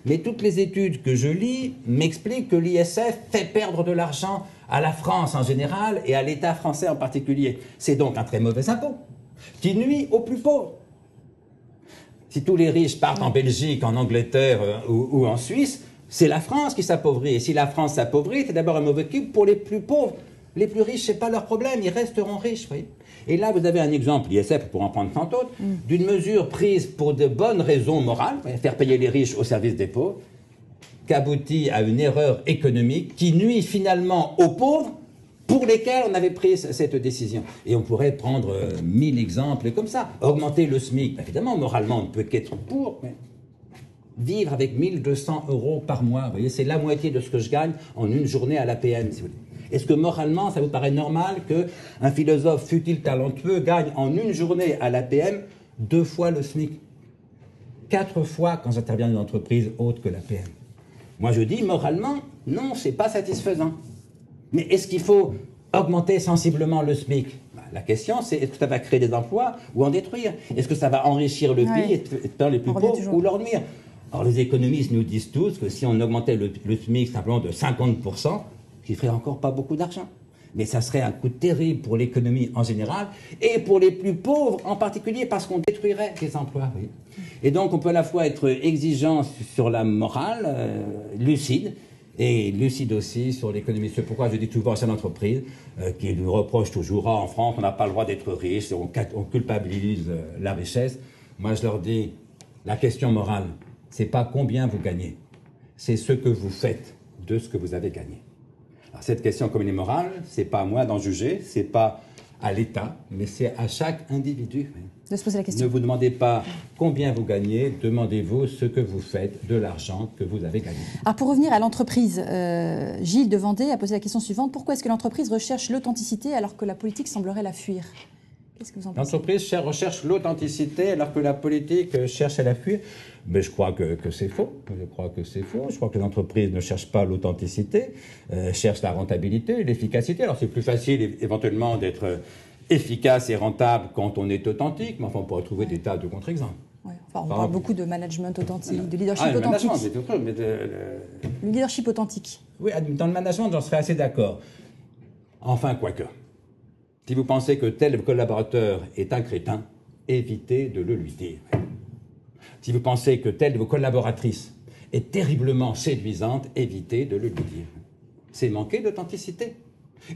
Mais toutes les études que je lis m'expliquent que l'I S F fait perdre de l'argent à la France en général et à l'État français en particulier. C'est donc un très mauvais impôt qui nuit aux plus pauvres. Si tous les riches partent en Belgique, en Angleterre euh, ou, ou en Suisse, c'est la France qui s'appauvrit. Et si la France s'appauvrit, c'est d'abord un mauvais coup pour les plus pauvres. Les plus riches, ce n'est pas leur problème, ils resteront riches. Oui. Et là, vous avez un exemple, l'I S F, pour en prendre tant d'autres, mm. d'une mesure prise pour de bonnes raisons morales, faire payer les riches au service des pauvres, qu'aboutit à une erreur économique qui nuit finalement aux pauvres pour lesquels on avait pris cette décision. Et on pourrait prendre euh, mille exemples comme ça. Augmenter le SMIC, ben, évidemment, moralement, on ne peut qu'être pour, mais vivre avec mille deux cents euros par mois, vous voyez, c'est la moitié de ce que je gagne en une journée à l'A P M, si vous voulez. Est-ce que moralement, ça vous paraît normal qu'un philosophe futile talentueux gagne en une journée à l'A P M deux fois le SMIC, quatre fois quand j'interviens dans une entreprise autre que l'A P M? Moi, je dis, moralement, non, c'est pas satisfaisant. Mais est-ce qu'il faut augmenter sensiblement le SMIC? Bah, la question, c'est est-ce que ça va créer des emplois ou en détruire? Est-ce que ça va enrichir le pays et faire les plus pauvres ou leur nuire? Alors, les économistes nous disent tous que si on augmentait le, le SMIC simplement de cinquante pour cent, qui ferait encore pas beaucoup d'argent. Mais ça serait un coup terrible pour l'économie en général et pour les plus pauvres en particulier parce qu'on détruirait les emplois. Oui. Et donc on peut à la fois être exigeant sur la morale, euh, lucide, et lucide aussi sur l'économie. C'est pourquoi je dis souvent à cette entreprise euh, qui nous reproche toujours, ah, en France on n'a pas le droit d'être riche, on, on culpabilise euh, la richesse. Moi je leur dis, la question morale, c'est pas combien vous gagnez, c'est ce que vous faites de ce que vous avez gagné. Alors cette question, comme elle est morale, c'est pas à moi d'en juger, c'est pas à l'État, mais c'est à chaque individu. De se poser la question. Ne vous demandez pas combien vous gagnez, demandez-vous ce que vous faites de l'argent que vous avez gagné. Alors pour revenir à l'entreprise, euh, Gilles de Vendée a posé la question suivante. Pourquoi est-ce que l'entreprise recherche l'authenticité alors que la politique semblerait la fuir? Qu'est-ce que vous en pensez? L'entreprise recherche l'authenticité alors que la politique cherche à la fuir. Mais je crois que, que c'est faux. Je crois que c'est faux. Je crois que les entreprises ne cherchent pas l'authenticité, euh, cherchent la rentabilité, l'efficacité. Alors c'est plus facile éventuellement d'être efficace et rentable quand on est authentique, mais enfin on pourrait trouver ouais. des tas de contre-exemples. Ouais. Enfin, on Par parle exemple, beaucoup de management authentique, alors, de leadership ah, authentique. Management, mais autre, mais de, le... le leadership authentique. Oui, dans le management, j'en serais assez d'accord. Enfin, quoique. Si vous pensez que tel collaborateur est un crétin, évitez de le lui dire. Si vous pensez que telle de vos collaboratrices est terriblement séduisante, évitez de le lui dire. C'est manquer d'authenticité.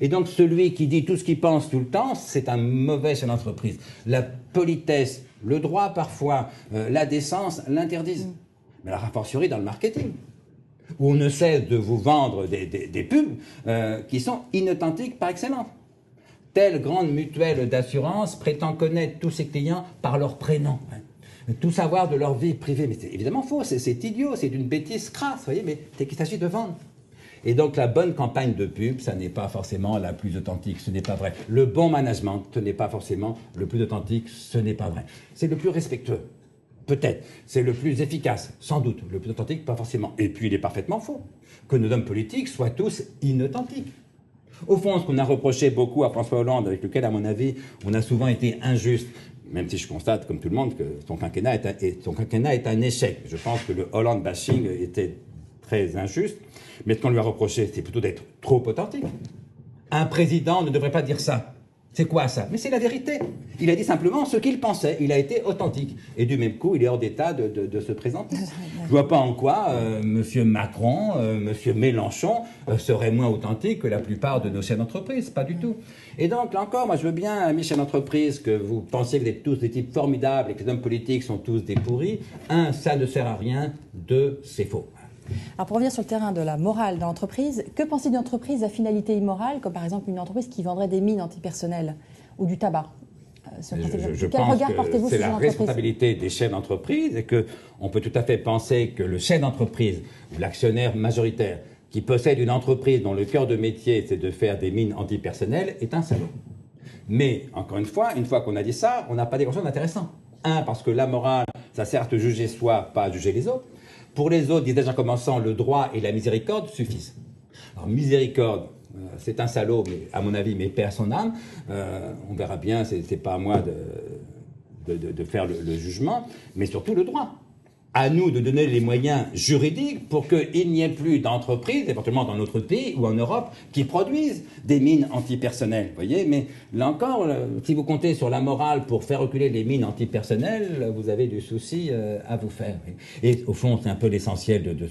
Et donc celui qui dit tout ce qu'il pense tout le temps, c'est un mauvais chef d'entreprise. La politesse, le droit parfois, euh, la décence l'interdisent. Mmh. Mais la fortiori dans le marketing, où on ne cesse de vous vendre des, des, des pubs euh, qui sont inauthentiques par excellence. Telle grande mutuelle d'assurance prétend connaître tous ses clients par leur prénom, hein. Tout savoir de leur vie privée. Mais c'est évidemment faux, c'est idiot, c'est une bêtise crasse, vous voyez, mais c'est qu'il s'agit de vendre. Et donc la bonne campagne de pub, ça n'est pas forcément la plus authentique, ce n'est pas vrai. Le bon management, ce n'est pas forcément le plus authentique, ce n'est pas vrai. C'est le plus respectueux, peut-être. C'est le plus efficace, sans doute. Le plus authentique, pas forcément. Et puis il est parfaitement faux que nos hommes politiques soient tous inauthentiques. Au fond, ce qu'on a reproché beaucoup à François Hollande, avec lequel, à mon avis, on a souvent été injuste, même si je constate, comme tout le monde, que son quinquennat est un, est, son quinquennat est un échec. Je pense que le Hollande bashing était très injuste, mais ce qu'on lui a reproché, c'est plutôt d'être trop authentique. Un président ne devrait pas dire ça. C'est quoi ça? Mais c'est la vérité. Il a dit simplement ce qu'il pensait. Il a été authentique. Et du même coup, il est hors d'état de, de, de se présenter. Je ne vois pas en quoi euh, M. Macron, euh, M. Mélenchon euh, seraient moins authentiques que la plupart de nos chefs d'entreprise. Pas du tout. Et donc, là encore, moi je veux bien, amis chefs d'entreprise, que vous pensiez que vous êtes tous des types formidables et que les hommes politiques sont tous des pourris. Un, ça ne sert à rien. Deux, c'est faux. Alors pour revenir sur le terrain de la morale dans l'entreprise, que penser d'une entreprise à finalité immorale, comme par exemple une entreprise qui vendrait des mines antipersonnelles ou du tabac? Euh, je, je Quel pense regard portez-vous sur l'entreprise? C'est la responsabilité des chefs d'entreprise et qu'on peut tout à fait penser que le chef d'entreprise ou l'actionnaire majoritaire qui possède une entreprise dont le cœur de métier c'est de faire des mines antipersonnelles est un salaud. Mais encore une fois, une fois qu'on a dit ça, on n'a pas dit grand-chose d'intéressant. Un, parce que la morale, ça sert à te juger soi, pas à juger les autres. Pour les autres, disais-je en commençant, le droit et la miséricorde suffisent. Alors, miséricorde, euh, c'est un salaud, mais, à mon avis, mais paix à son âme. Euh, on verra bien, c'est pas à moi de, de, de, de faire le, le jugement, mais surtout le droit. à nous de donner les moyens juridiques pour qu'il n'y ait plus d'entreprises, éventuellement dans notre pays ou en Europe, qui produisent des mines antipersonnelles. Vous voyez, mais là encore, si vous comptez sur la morale pour faire reculer les mines antipersonnelles, vous avez du souci euh, à vous faire. Et au fond, c'est un peu l'essentiel de, de,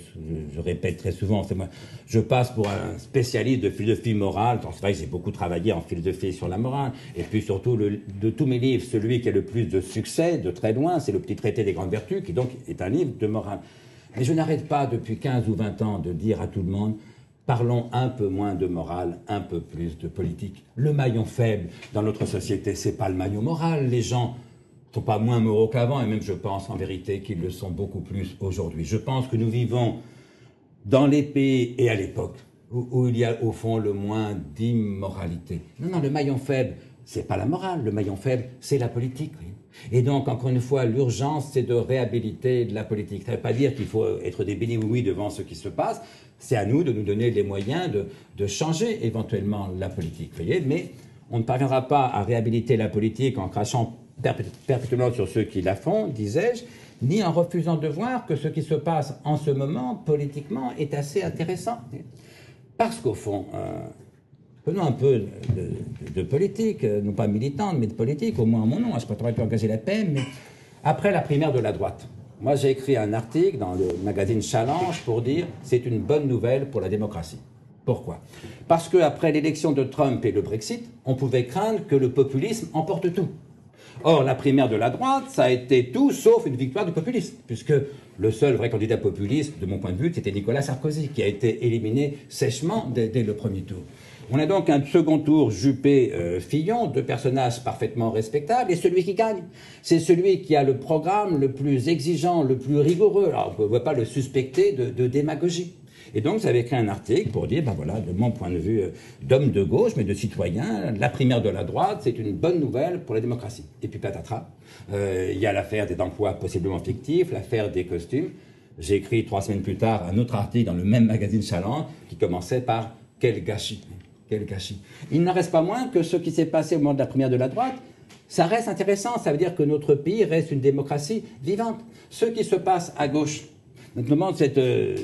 je répète très souvent, c'est moi, je passe pour un spécialiste de philosophie morale, c'est vrai que j'ai beaucoup travaillé en philosophie sur la morale, et puis surtout, le, de tous mes livres, celui qui a le plus de succès, de très loin, c'est le Petit Traité des Grandes Vertus, qui donc est un livre de morale. Mais je n'arrête pas depuis quinze ou vingt ans de dire à tout le monde, parlons un peu moins de morale, un peu plus de politique. Le maillon faible dans notre société, c'est pas le maillon moral. Les gens sont pas moins moraux qu'avant, et même je pense en vérité qu'ils le sont beaucoup plus aujourd'hui. Je pense que nous vivons dans les pays et à l'époque où, où il y a au fond le moins d'immoralité. Non, non, le maillon faible, c'est pas la morale. Le maillon faible, c'est la politique, oui. Et donc, encore une fois, l'urgence, c'est de réhabiliter de la politique. Ça ne veut pas dire qu'il faut être des bénis-oui-oui devant ce qui se passe. C'est à nous de nous donner les moyens de, de changer éventuellement la politique. Vous voyez, mais on ne parviendra pas à réhabiliter la politique en crachant perpétuellement sur ceux qui la font, disais-je, ni en refusant de voir que ce qui se passe en ce moment, politiquement, est assez intéressant. Parce qu'au fond... Euh, Prenons un peu de, de, de politique, non pas militante, mais de politique, au moins en mon nom. Je ne pourrais pas engager la paix, mais après la primaire de la droite, moi j'ai écrit un article dans le magazine Challenge pour dire « c'est une bonne nouvelle pour la démocratie ». Pourquoi? Parce qu'après l'élection de Trump et le Brexit, on pouvait craindre que le populisme emporte tout. Or, la primaire de la droite, ça a été tout sauf une victoire du populisme, puisque le seul vrai candidat populiste, de mon point de vue, c'était Nicolas Sarkozy, qui a été éliminé sèchement dès, dès le premier tour. On a donc un second tour Juppé-Fillon, euh, deux personnages parfaitement respectables, et celui qui gagne, c'est celui qui a le programme le plus exigeant, le plus rigoureux. Alors, on ne peut pas le suspecter de, de démagogie. Et donc, j'avais écrit un article pour dire, ben voilà, de mon point de vue euh, d'homme de gauche, mais de citoyen, la primaire de la droite, c'est une bonne nouvelle pour la démocratie. Et puis, patatras, euh, il y a l'affaire des emplois possiblement fictifs, l'affaire des costumes. J'ai écrit trois semaines plus tard un autre article dans le même magazine Challenge qui commençait par « Quel gâchis !» Quel gâchis. Il n'en reste pas moins que ce qui s'est passé au moment de la primaire de la droite, ça reste intéressant, ça veut dire que notre pays reste une démocratie vivante. Ce qui se passe à gauche, notamment cette euh,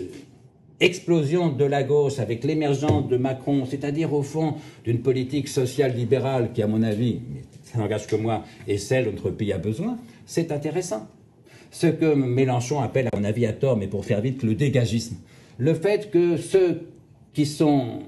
explosion de la gauche avec l'émergence de Macron, c'est-à-dire au fond d'une politique sociale libérale qui, à mon avis, ça n'engage que moi, et celle dont notre pays a besoin, c'est intéressant. Ce que Mélenchon appelle, à mon avis à tort, mais pour faire vite, le dégagisme. Le fait que ceux qui sont...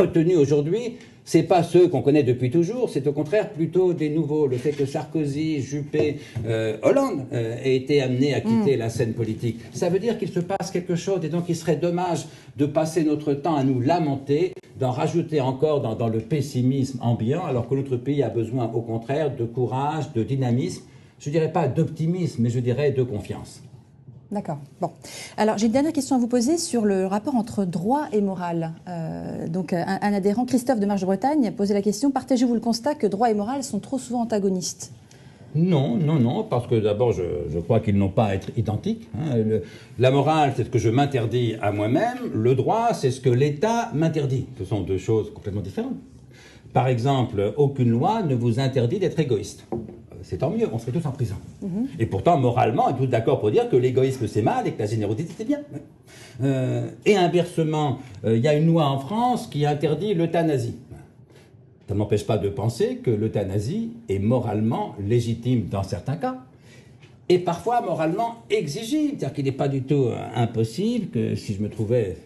retenus aujourd'hui, c'est pas ceux qu'on connaît depuis toujours, c'est au contraire plutôt des nouveaux. Le fait que Sarkozy, Juppé, euh, Hollande euh, aient été amenés à quitter mmh. la scène politique, ça veut dire qu'il se passe quelque chose, et donc il serait dommage de passer notre temps à nous lamenter, d'en rajouter encore dans, dans le pessimisme ambiant, alors que notre pays a besoin au contraire de courage, de dynamisme, je dirais pas d'optimisme, mais je dirais de confiance. D'accord. Bon. Alors, j'ai une dernière question à vous poser sur le rapport entre droit et morale. Euh, donc, un, un adhérent, Christophe de Marche de Bretagne, a posé la question « Partagez-vous le constat que droit et morale sont trop souvent antagonistes ?» Non, non, non, parce que d'abord, je, je crois qu'ils n'ont pas à être identiques. Hein. Le, la morale, c'est ce que je m'interdis à moi-même. Le droit, c'est ce que l'État m'interdit. Ce sont deux choses complètement différentes. Par exemple, aucune loi ne vous interdit d'être égoïste. C'est tant mieux, on serait tous en prison. Mmh. Et pourtant, moralement, on est tous d'accord pour dire que l'égoïsme, c'est mal et que la générosité, c'est bien. Euh, et inversement, il euh, y a une loi en France qui interdit l'euthanasie. Ça ne m'empêche pas de penser que l'euthanasie est moralement légitime dans certains cas, et parfois moralement exigible. C'est-à-dire qu'il n'est pas du tout impossible que, si je me trouvais,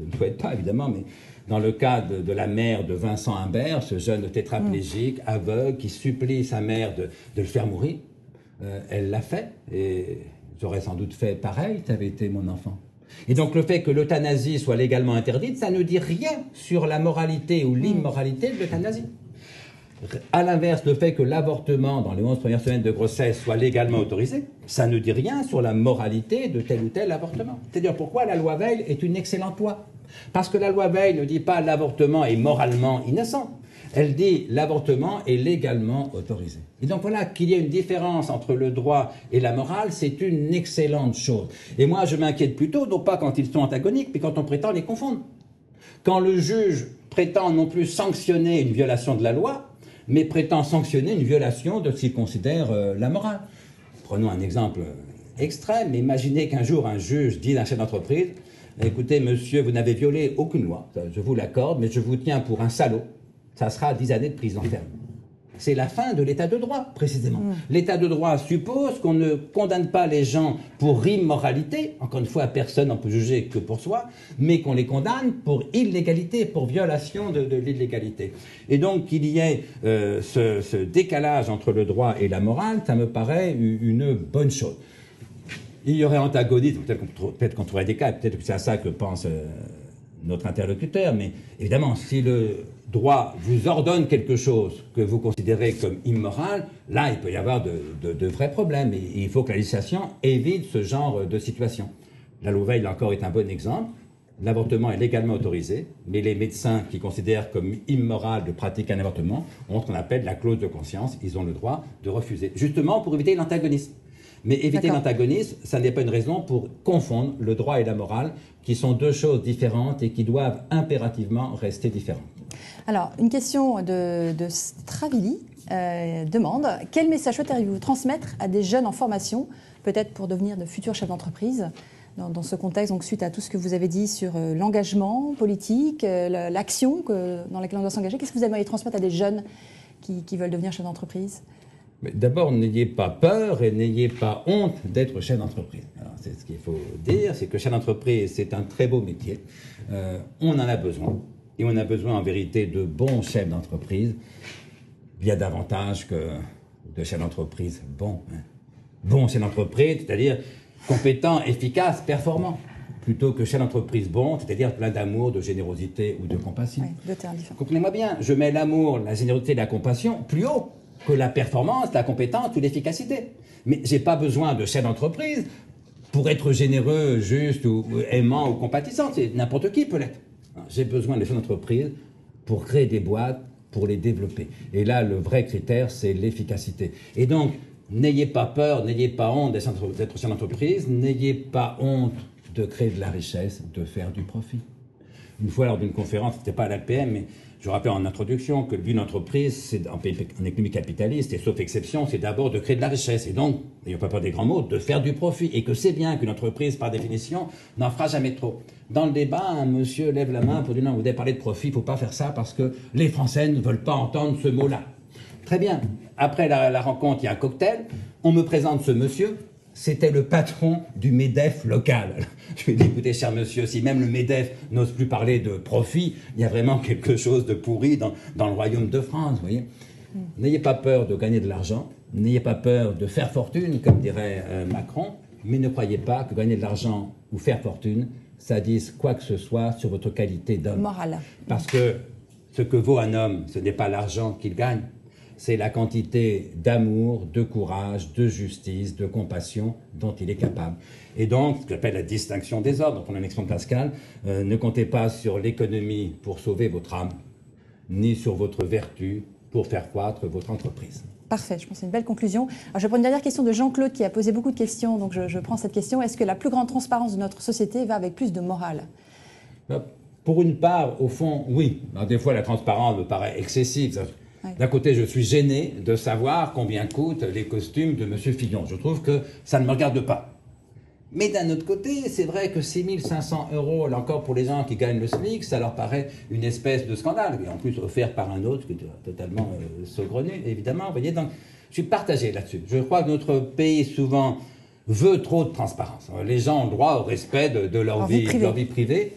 je ne souhaite pas évidemment, mais... dans le cas de, de la mère de Vincent Humbert, ce jeune tétraplégique, mmh. aveugle, qui supplie sa mère de, de le faire mourir, euh, elle l'a fait, et j'aurais sans doute fait pareil, ça avait été mon enfant. Et donc le fait que l'euthanasie soit légalement interdite, ça ne dit rien sur la moralité ou l'immoralité mmh. de l'euthanasie. À l'inverse, le fait que l'avortement dans les onze premières semaines de grossesse soit légalement autorisé, ça ne dit rien sur la moralité de tel ou tel avortement. C'est-à-dire pourquoi la loi Veil est une excellente loi. Parce que la loi Veil ne dit pas l'avortement est moralement innocent. Elle dit l'avortement est légalement autorisé. Et donc voilà, qu'il y ait une différence entre le droit et la morale, c'est une excellente chose. Et moi, je m'inquiète plutôt, non pas quand ils sont antagoniques, mais quand on prétend les confondre. Quand le juge prétend non plus sanctionner une violation de la loi, mais prétend sanctionner une violation de ce qu'il considère euh, la morale. Prenons un exemple extrême, mais imaginez qu'un jour un juge dit d'un chef d'entreprise « Écoutez, monsieur, vous n'avez violé aucune loi, je vous l'accorde, mais je vous tiens pour un salaud, ça sera dix années de prison ferme. » C'est la fin de l'état de droit, précisément. Mmh. L'état de droit suppose qu'on ne condamne pas les gens pour immoralité, encore une fois, personne n'en peut juger que pour soi, mais qu'on les condamne pour illégalité, pour violation de, de l'illégalité. Et donc qu'il y ait euh, ce, ce décalage entre le droit et la morale, ça me paraît une bonne chose. Il y aurait antagonisme, peut-être qu'on trouverait des cas, peut-être que c'est à ça que pense euh, notre interlocuteur, mais évidemment, si le droit vous ordonne quelque chose que vous considérez comme immoral, là, il peut y avoir de, de, de vrais problèmes. Et il faut que la législation évite ce genre de situation. La loi Veil, là encore, est un bon exemple. L'avortement est légalement autorisé, mais les médecins qui considèrent comme immoral de pratiquer un avortement ont ce qu'on appelle la clause de conscience. Ils ont le droit de refuser, justement pour éviter l'antagonisme. Mais éviter l'antagonisme, ça n'est pas une raison pour confondre le droit et la morale, qui sont deux choses différentes et qui doivent impérativement rester différentes. Alors, une question de, de Stravilli euh, demande « Quel message souhaiteriez-vous transmettre à des jeunes en formation, peut-être pour devenir de futurs chefs d'entreprise ?» Dans, dans ce contexte, donc, suite à tout ce que vous avez dit sur euh, l'engagement politique, euh, l'action dans laquelle on doit s'engager, qu'est-ce que vous aimeriez transmettre à des jeunes qui, qui veulent devenir chefs d'entreprise ? D'abord, n'ayez pas peur et n'ayez pas honte d'être chef d'entreprise. C'est ce qu'il faut dire, c'est que chef d'entreprise, c'est un très beau métier. Euh, on en a besoin. Et on a besoin, en vérité, de bons chefs d'entreprise, bien davantage que de chefs d'entreprise bons. Bons chefs d'entreprise, c'est-à-dire compétents, efficaces, performants, plutôt que chef d'entreprise bon, c'est-à-dire plein d'amour, de générosité ou de compassion. Oui, deux termes différents. Comprenez-moi bien, je mets l'amour, la générosité et la compassion plus haut que la performance, la compétence ou l'efficacité. Mais j'ai pas besoin de chef d'entreprise pour être généreux, juste ou aimant ou compatissant. N'importe qui peut l'être. J'ai besoin de chefs d'entreprise pour créer des boîtes, pour les développer. Et là, le vrai critère, c'est l'efficacité. Et donc, n'ayez pas peur, n'ayez pas honte d'être chef d'entreprise, n'ayez pas honte de créer de la richesse, de faire du profit. Une fois, lors d'une conférence, c'était pas à l'A P M, mais je rappelle en introduction que l'une entreprise, en, en économie capitaliste, et sauf exception, c'est d'abord de créer de la richesse. Et donc, n'ayons pas peur des grands mots, de faire du profit. Et que c'est bien qu'une entreprise, par définition, n'en fera jamais trop. Dans le débat, un monsieur lève la main pour dire « Non, vous devez parler de profit, il ne faut pas faire ça parce que les Français ne veulent pas entendre ce mot-là. » Très bien. Après la, la rencontre, il y a un cocktail. On me présente ce monsieur. C'était le patron du MEDEF local. Je lui ai dit, écoutez, cher monsieur, si même le MEDEF n'ose plus parler de profit, il y a vraiment quelque chose de pourri dans, dans le royaume de France, vous voyez. Mm. N'ayez pas peur de gagner de l'argent, n'ayez pas peur de faire fortune, comme dirait euh, Macron, mais ne croyez pas que gagner de l'argent ou faire fortune, ça dise quoi que ce soit sur votre qualité d'homme. Morale. Parce que ce que vaut un homme, ce n'est pas l'argent qu'il gagne, c'est la quantité d'amour, de courage, de justice, de compassion dont il est capable. Et donc, ce que j'appelle la distinction des hommes, pour une expression de Pascal, euh, ne comptez pas sur l'économie pour sauver votre âme, ni sur votre vertu pour faire croître votre entreprise. Parfait, je pense que c'est une belle conclusion. Alors, je prends une dernière question de Jean-Claude qui a posé beaucoup de questions, donc je, je prends cette question. Est-ce que la plus grande transparence de notre société va avec plus de morale ? Pour une part, au fond, oui. Alors, des fois, la transparence me paraît excessive. Ça. D'un côté, je suis gêné de savoir combien coûtent les costumes de M. Fillon. Je trouve que ça ne me regarde pas. Mais d'un autre côté, c'est vrai que six mille cinq cents euros, là encore pour les gens qui gagnent le SMIC, ça leur paraît une espèce de scandale. Et en plus, offert par un autre qui est totalement euh, saugrenu, évidemment. Vous voyez, donc, je suis partagé là-dessus. Je crois que notre pays, souvent, veut trop de transparence. Les gens ont droit au respect de, de, leur, vie, vie de leur vie privée.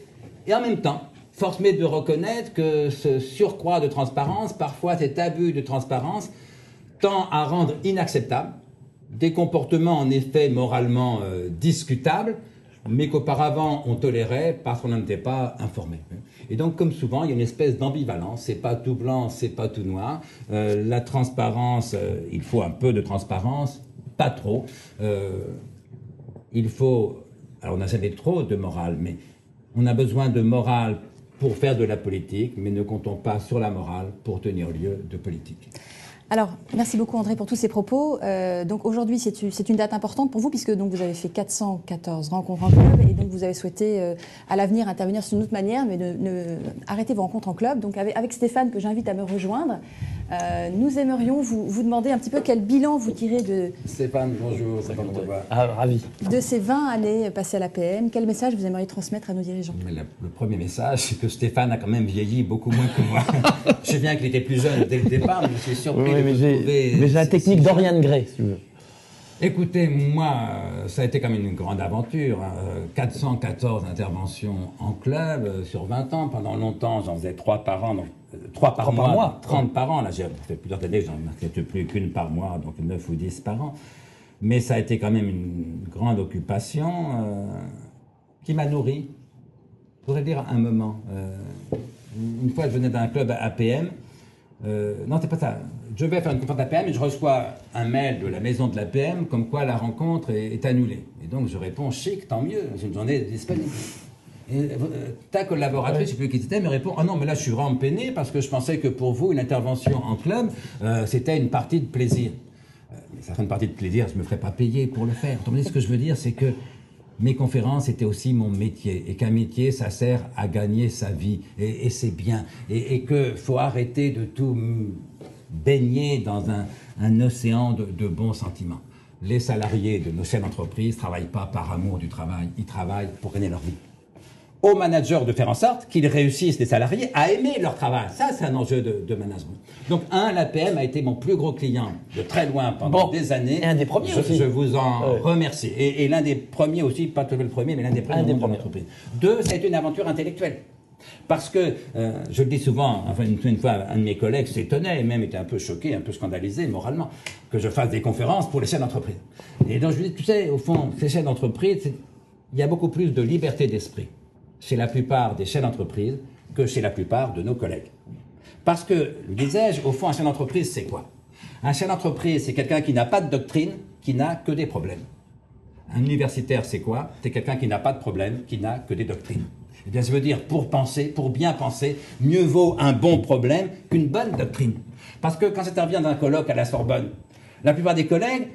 Et en même temps, force m'est de reconnaître que ce surcroît de transparence, parfois cet abus de transparence, tend à rendre inacceptables des comportements en effet moralement euh, discutables, mais qu'auparavant on tolérait parce qu'on n'en était pas informé. Et donc, comme souvent, il y a une espèce d'ambivalence. C'est pas tout blanc, c'est pas tout noir. Euh, la transparence, euh, il faut un peu de transparence, pas trop. Euh, il faut... Alors, on n'a jamais trop de morale, mais on a besoin de morale pour faire de la politique, mais ne comptons pas sur la morale pour tenir lieu de politique. Alors, merci beaucoup André pour tous ces propos. Euh, donc aujourd'hui, c'est une date importante pour vous, puisque donc, vous avez fait quatre cent quatorze rencontres en club, et donc vous avez souhaité euh, à l'avenir intervenir d'une autre manière, mais ne, ne, arrêtez vos rencontres en club. Donc avec, avec Stéphane, que j'invite à me rejoindre, Euh, nous aimerions vous, vous demander un petit peu quel bilan vous tirez de... Stéphane, bonjour. Stéphane, ah, ravi. De ces vingt années passées à l'A P M, quel message vous aimeriez transmettre à nos dirigeants? Le, le premier message, c'est que Stéphane a quand même vieilli beaucoup moins que moi. Je sais bien qu'il était plus jeune dès le départ, mais je suis surpris oui, de vous trouver... Mais j'ai la technique d'Oriane Gray, si tu veux. Écoutez, moi, ça a été quand même une grande aventure. quatre cent quatorze interventions en club sur vingt ans. Pendant longtemps, j'en faisais trois par an, donc trois par mois, trente par an. Là, j'ai fait plusieurs années, j'en marquais plus qu'une par mois, donc neuf ou dix par an. Mais ça a été quand même une grande occupation euh, qui m'a nourri. Je voudrais dire un moment. Euh, une fois, je venais d'un club A P M. Euh, non, c'est pas ça. Je vais faire une conférence d'A P M et je reçois un mail de la maison de l'A P M comme quoi la rencontre est, est annulée. Et donc je réponds chic, tant mieux, c'est une journée disponible. Et euh, ta collaboratrice, ouais. je ne sais plus qui c'était, me répond « Ah non, mais là je suis vraiment peiné parce que je pensais que pour vous, une intervention en club, euh, c'était une partie de plaisir. Euh, » Mais ça serait une partie de plaisir, je ne me ferais pas payer pour le faire. Vous ce que je veux dire, c'est que mes conférences étaient aussi mon métier, et qu'un métier, ça sert à gagner sa vie, et, et c'est bien, et, et qu'il faut arrêter de tout baigner dans un, un océan de, de bons sentiments. Les salariés de nos chaînes d'entreprise ne travaillent pas par amour du travail, ils travaillent pour gagner leur vie. Aux managers de faire en sorte qu'ils réussissent, les salariés, à aimer leur travail. Ça, c'est un enjeu de, de management. Donc, un, l'A P M a été mon plus gros client de très loin pendant bon, des années. Et un des premiers je, aussi. Je vous en ouais. remercie. Et, et l'un des premiers aussi, pas tout le premier, mais l'un des premiers. Un des premiers. Deux, ça a été une aventure intellectuelle. Parce que, euh, je le dis souvent, enfin une, une fois, un de mes collègues s'étonnait, et même était un peu choqué, un peu scandalisé moralement, que je fasse des conférences pour les chefs d'entreprise. Et donc je lui dis, tu sais, au fond, ces chefs d'entreprise, il y a beaucoup plus de liberté d'esprit chez la plupart des chefs d'entreprise que chez la plupart de nos collègues. Parce que, le disais-je, au fond, un chef d'entreprise, c'est quoi? Un chef d'entreprise, c'est quelqu'un qui n'a pas de doctrine, qui n'a que des problèmes. Un universitaire, c'est quoi? C'est quelqu'un qui n'a pas de problème, qui n'a que des doctrines. Eh bien, je veux dire, pour penser, pour bien penser, mieux vaut un bon problème qu'une bonne doctrine. Parce que quand j'interviens d'un colloque à la Sorbonne, la plupart des collègues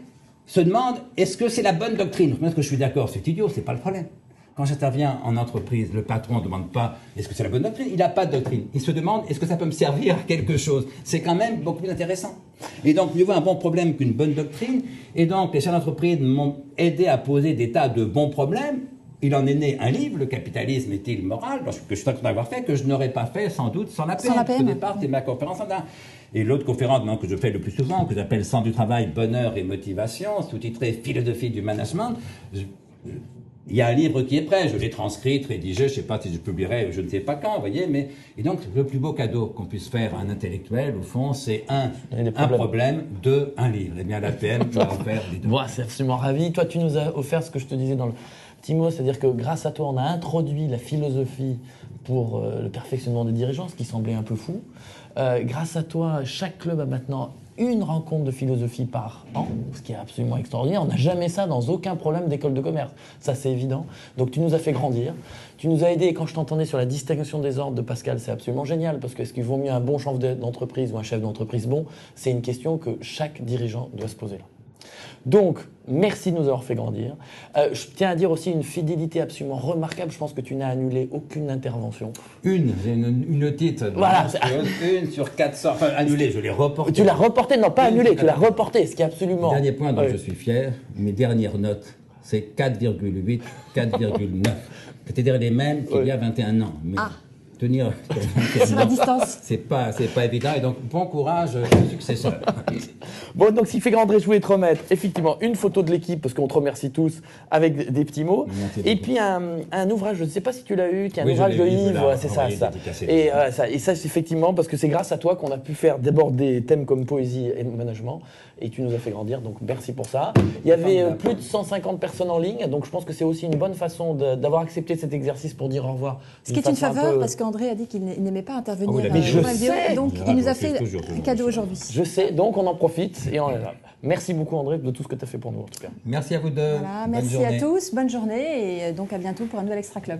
se demandent « est-ce que c'est la bonne doctrine ?» Est-ce que je suis d'accord? C'est idiot, c'est pas le problème. Quand j'interviens en entreprise, le patron ne demande pas « est-ce que c'est la bonne doctrine ?» Il n'a pas de doctrine. Il se demande « est-ce que ça peut me servir à quelque chose ?» C'est quand même beaucoup plus intéressant. Et donc, mieux vaut un bon problème qu'une bonne doctrine. Et donc, les chefs d'entreprise m'ont aidé à poser des tas de bons problèmes. Il en est né un livre, Le capitalisme est-il moral, que je suis très content d'avoir fait, que je n'aurais pas fait sans doute sans l'A P M. Au départ, c'est ma conférence en un. Et l'autre conférence non, que je fais le plus souvent, que j'appelle Centre du travail, bonheur et motivation, sous-titré Philosophie du management. Je, je, Il y a un livre qui est prêt, je l'ai transcrit, rédigé, je ne sais pas si je publierai, je ne sais pas quand, vous voyez, mais... Et donc, le plus beau cadeau qu'on puisse faire à un intellectuel, au fond, c'est un, un problème, deux, un livre. Eh bien, l'A P M peut en faire les deux. Moi, c'est absolument ravi. Toi, tu nous as offert ce que je te disais dans le petit mot, c'est-à-dire que grâce à toi, on a introduit la philosophie pour euh, le perfectionnement des dirigeants, ce qui semblait un peu fou. Euh, grâce à toi, chaque club a maintenant une rencontre de philosophie par an, ce qui est absolument extraordinaire. On n'a jamais ça dans aucun problème d'école de commerce. Ça, c'est évident. Donc, tu nous as fait grandir. Tu nous as aidés. Et quand je t'entendais sur la distinction des ordres de Pascal, c'est absolument génial. Parce que est-ce qu'il vaut mieux un bon chef d'entreprise ou un chef d'entreprise bon? C'est une question que chaque dirigeant doit se poser là. Donc, merci de nous avoir fait grandir. Euh, je tiens à dire aussi une fidélité absolument remarquable. Je pense que tu n'as annulé aucune intervention. Une, une, une titre. Voilà. Une sur quatre cents. Enfin, annulée, je l'ai reportée. Tu l'as reportée, non pas annulée, tu l'as reportée, ce qui est absolument... Dernier point dont oui. je suis fier, mes dernières notes, c'est quatre virgule huit, quatre virgule neuf. C'est-à-dire les mêmes qu'il oui. y a vingt et un ans. Mais... Ah. Tenir la distance, c'est pas, c'est pas évident. Et donc, bon courage, successeur. Bon, donc, s'il fait grand réjouir et te remettre, effectivement, une photo de l'équipe, parce qu'on te remercie tous, avec des petits mots. Merci et beaucoup. Puis, un, un ouvrage, je ne sais pas si tu l'as eu, qui est un oui, ouvrage de Yves. Ouais, c'est ça, ça. Et, euh, ça. et ça, effectivement, parce que c'est grâce à toi qu'on a pu faire d'abord des thèmes comme poésie et management. Et tu nous as fait grandir, donc merci pour ça. Il y avait euh, plus de cent cinquante personnes en ligne, donc je pense que c'est aussi une bonne façon d'avoir accepté cet exercice pour dire au revoir. Ce qui est une faveur, un parce que André a dit qu'il n'aimait pas intervenir oh, euh, dans la vidéo, donc il nous a fait un cadeau aujourd'hui. Je sais, donc on en profite et on est là. Merci beaucoup André de tout ce que tu as fait pour nous en tout cas. Merci à vous deux. Voilà, merci journée. à tous, bonne journée et donc à bientôt pour un nouvel Extra Club.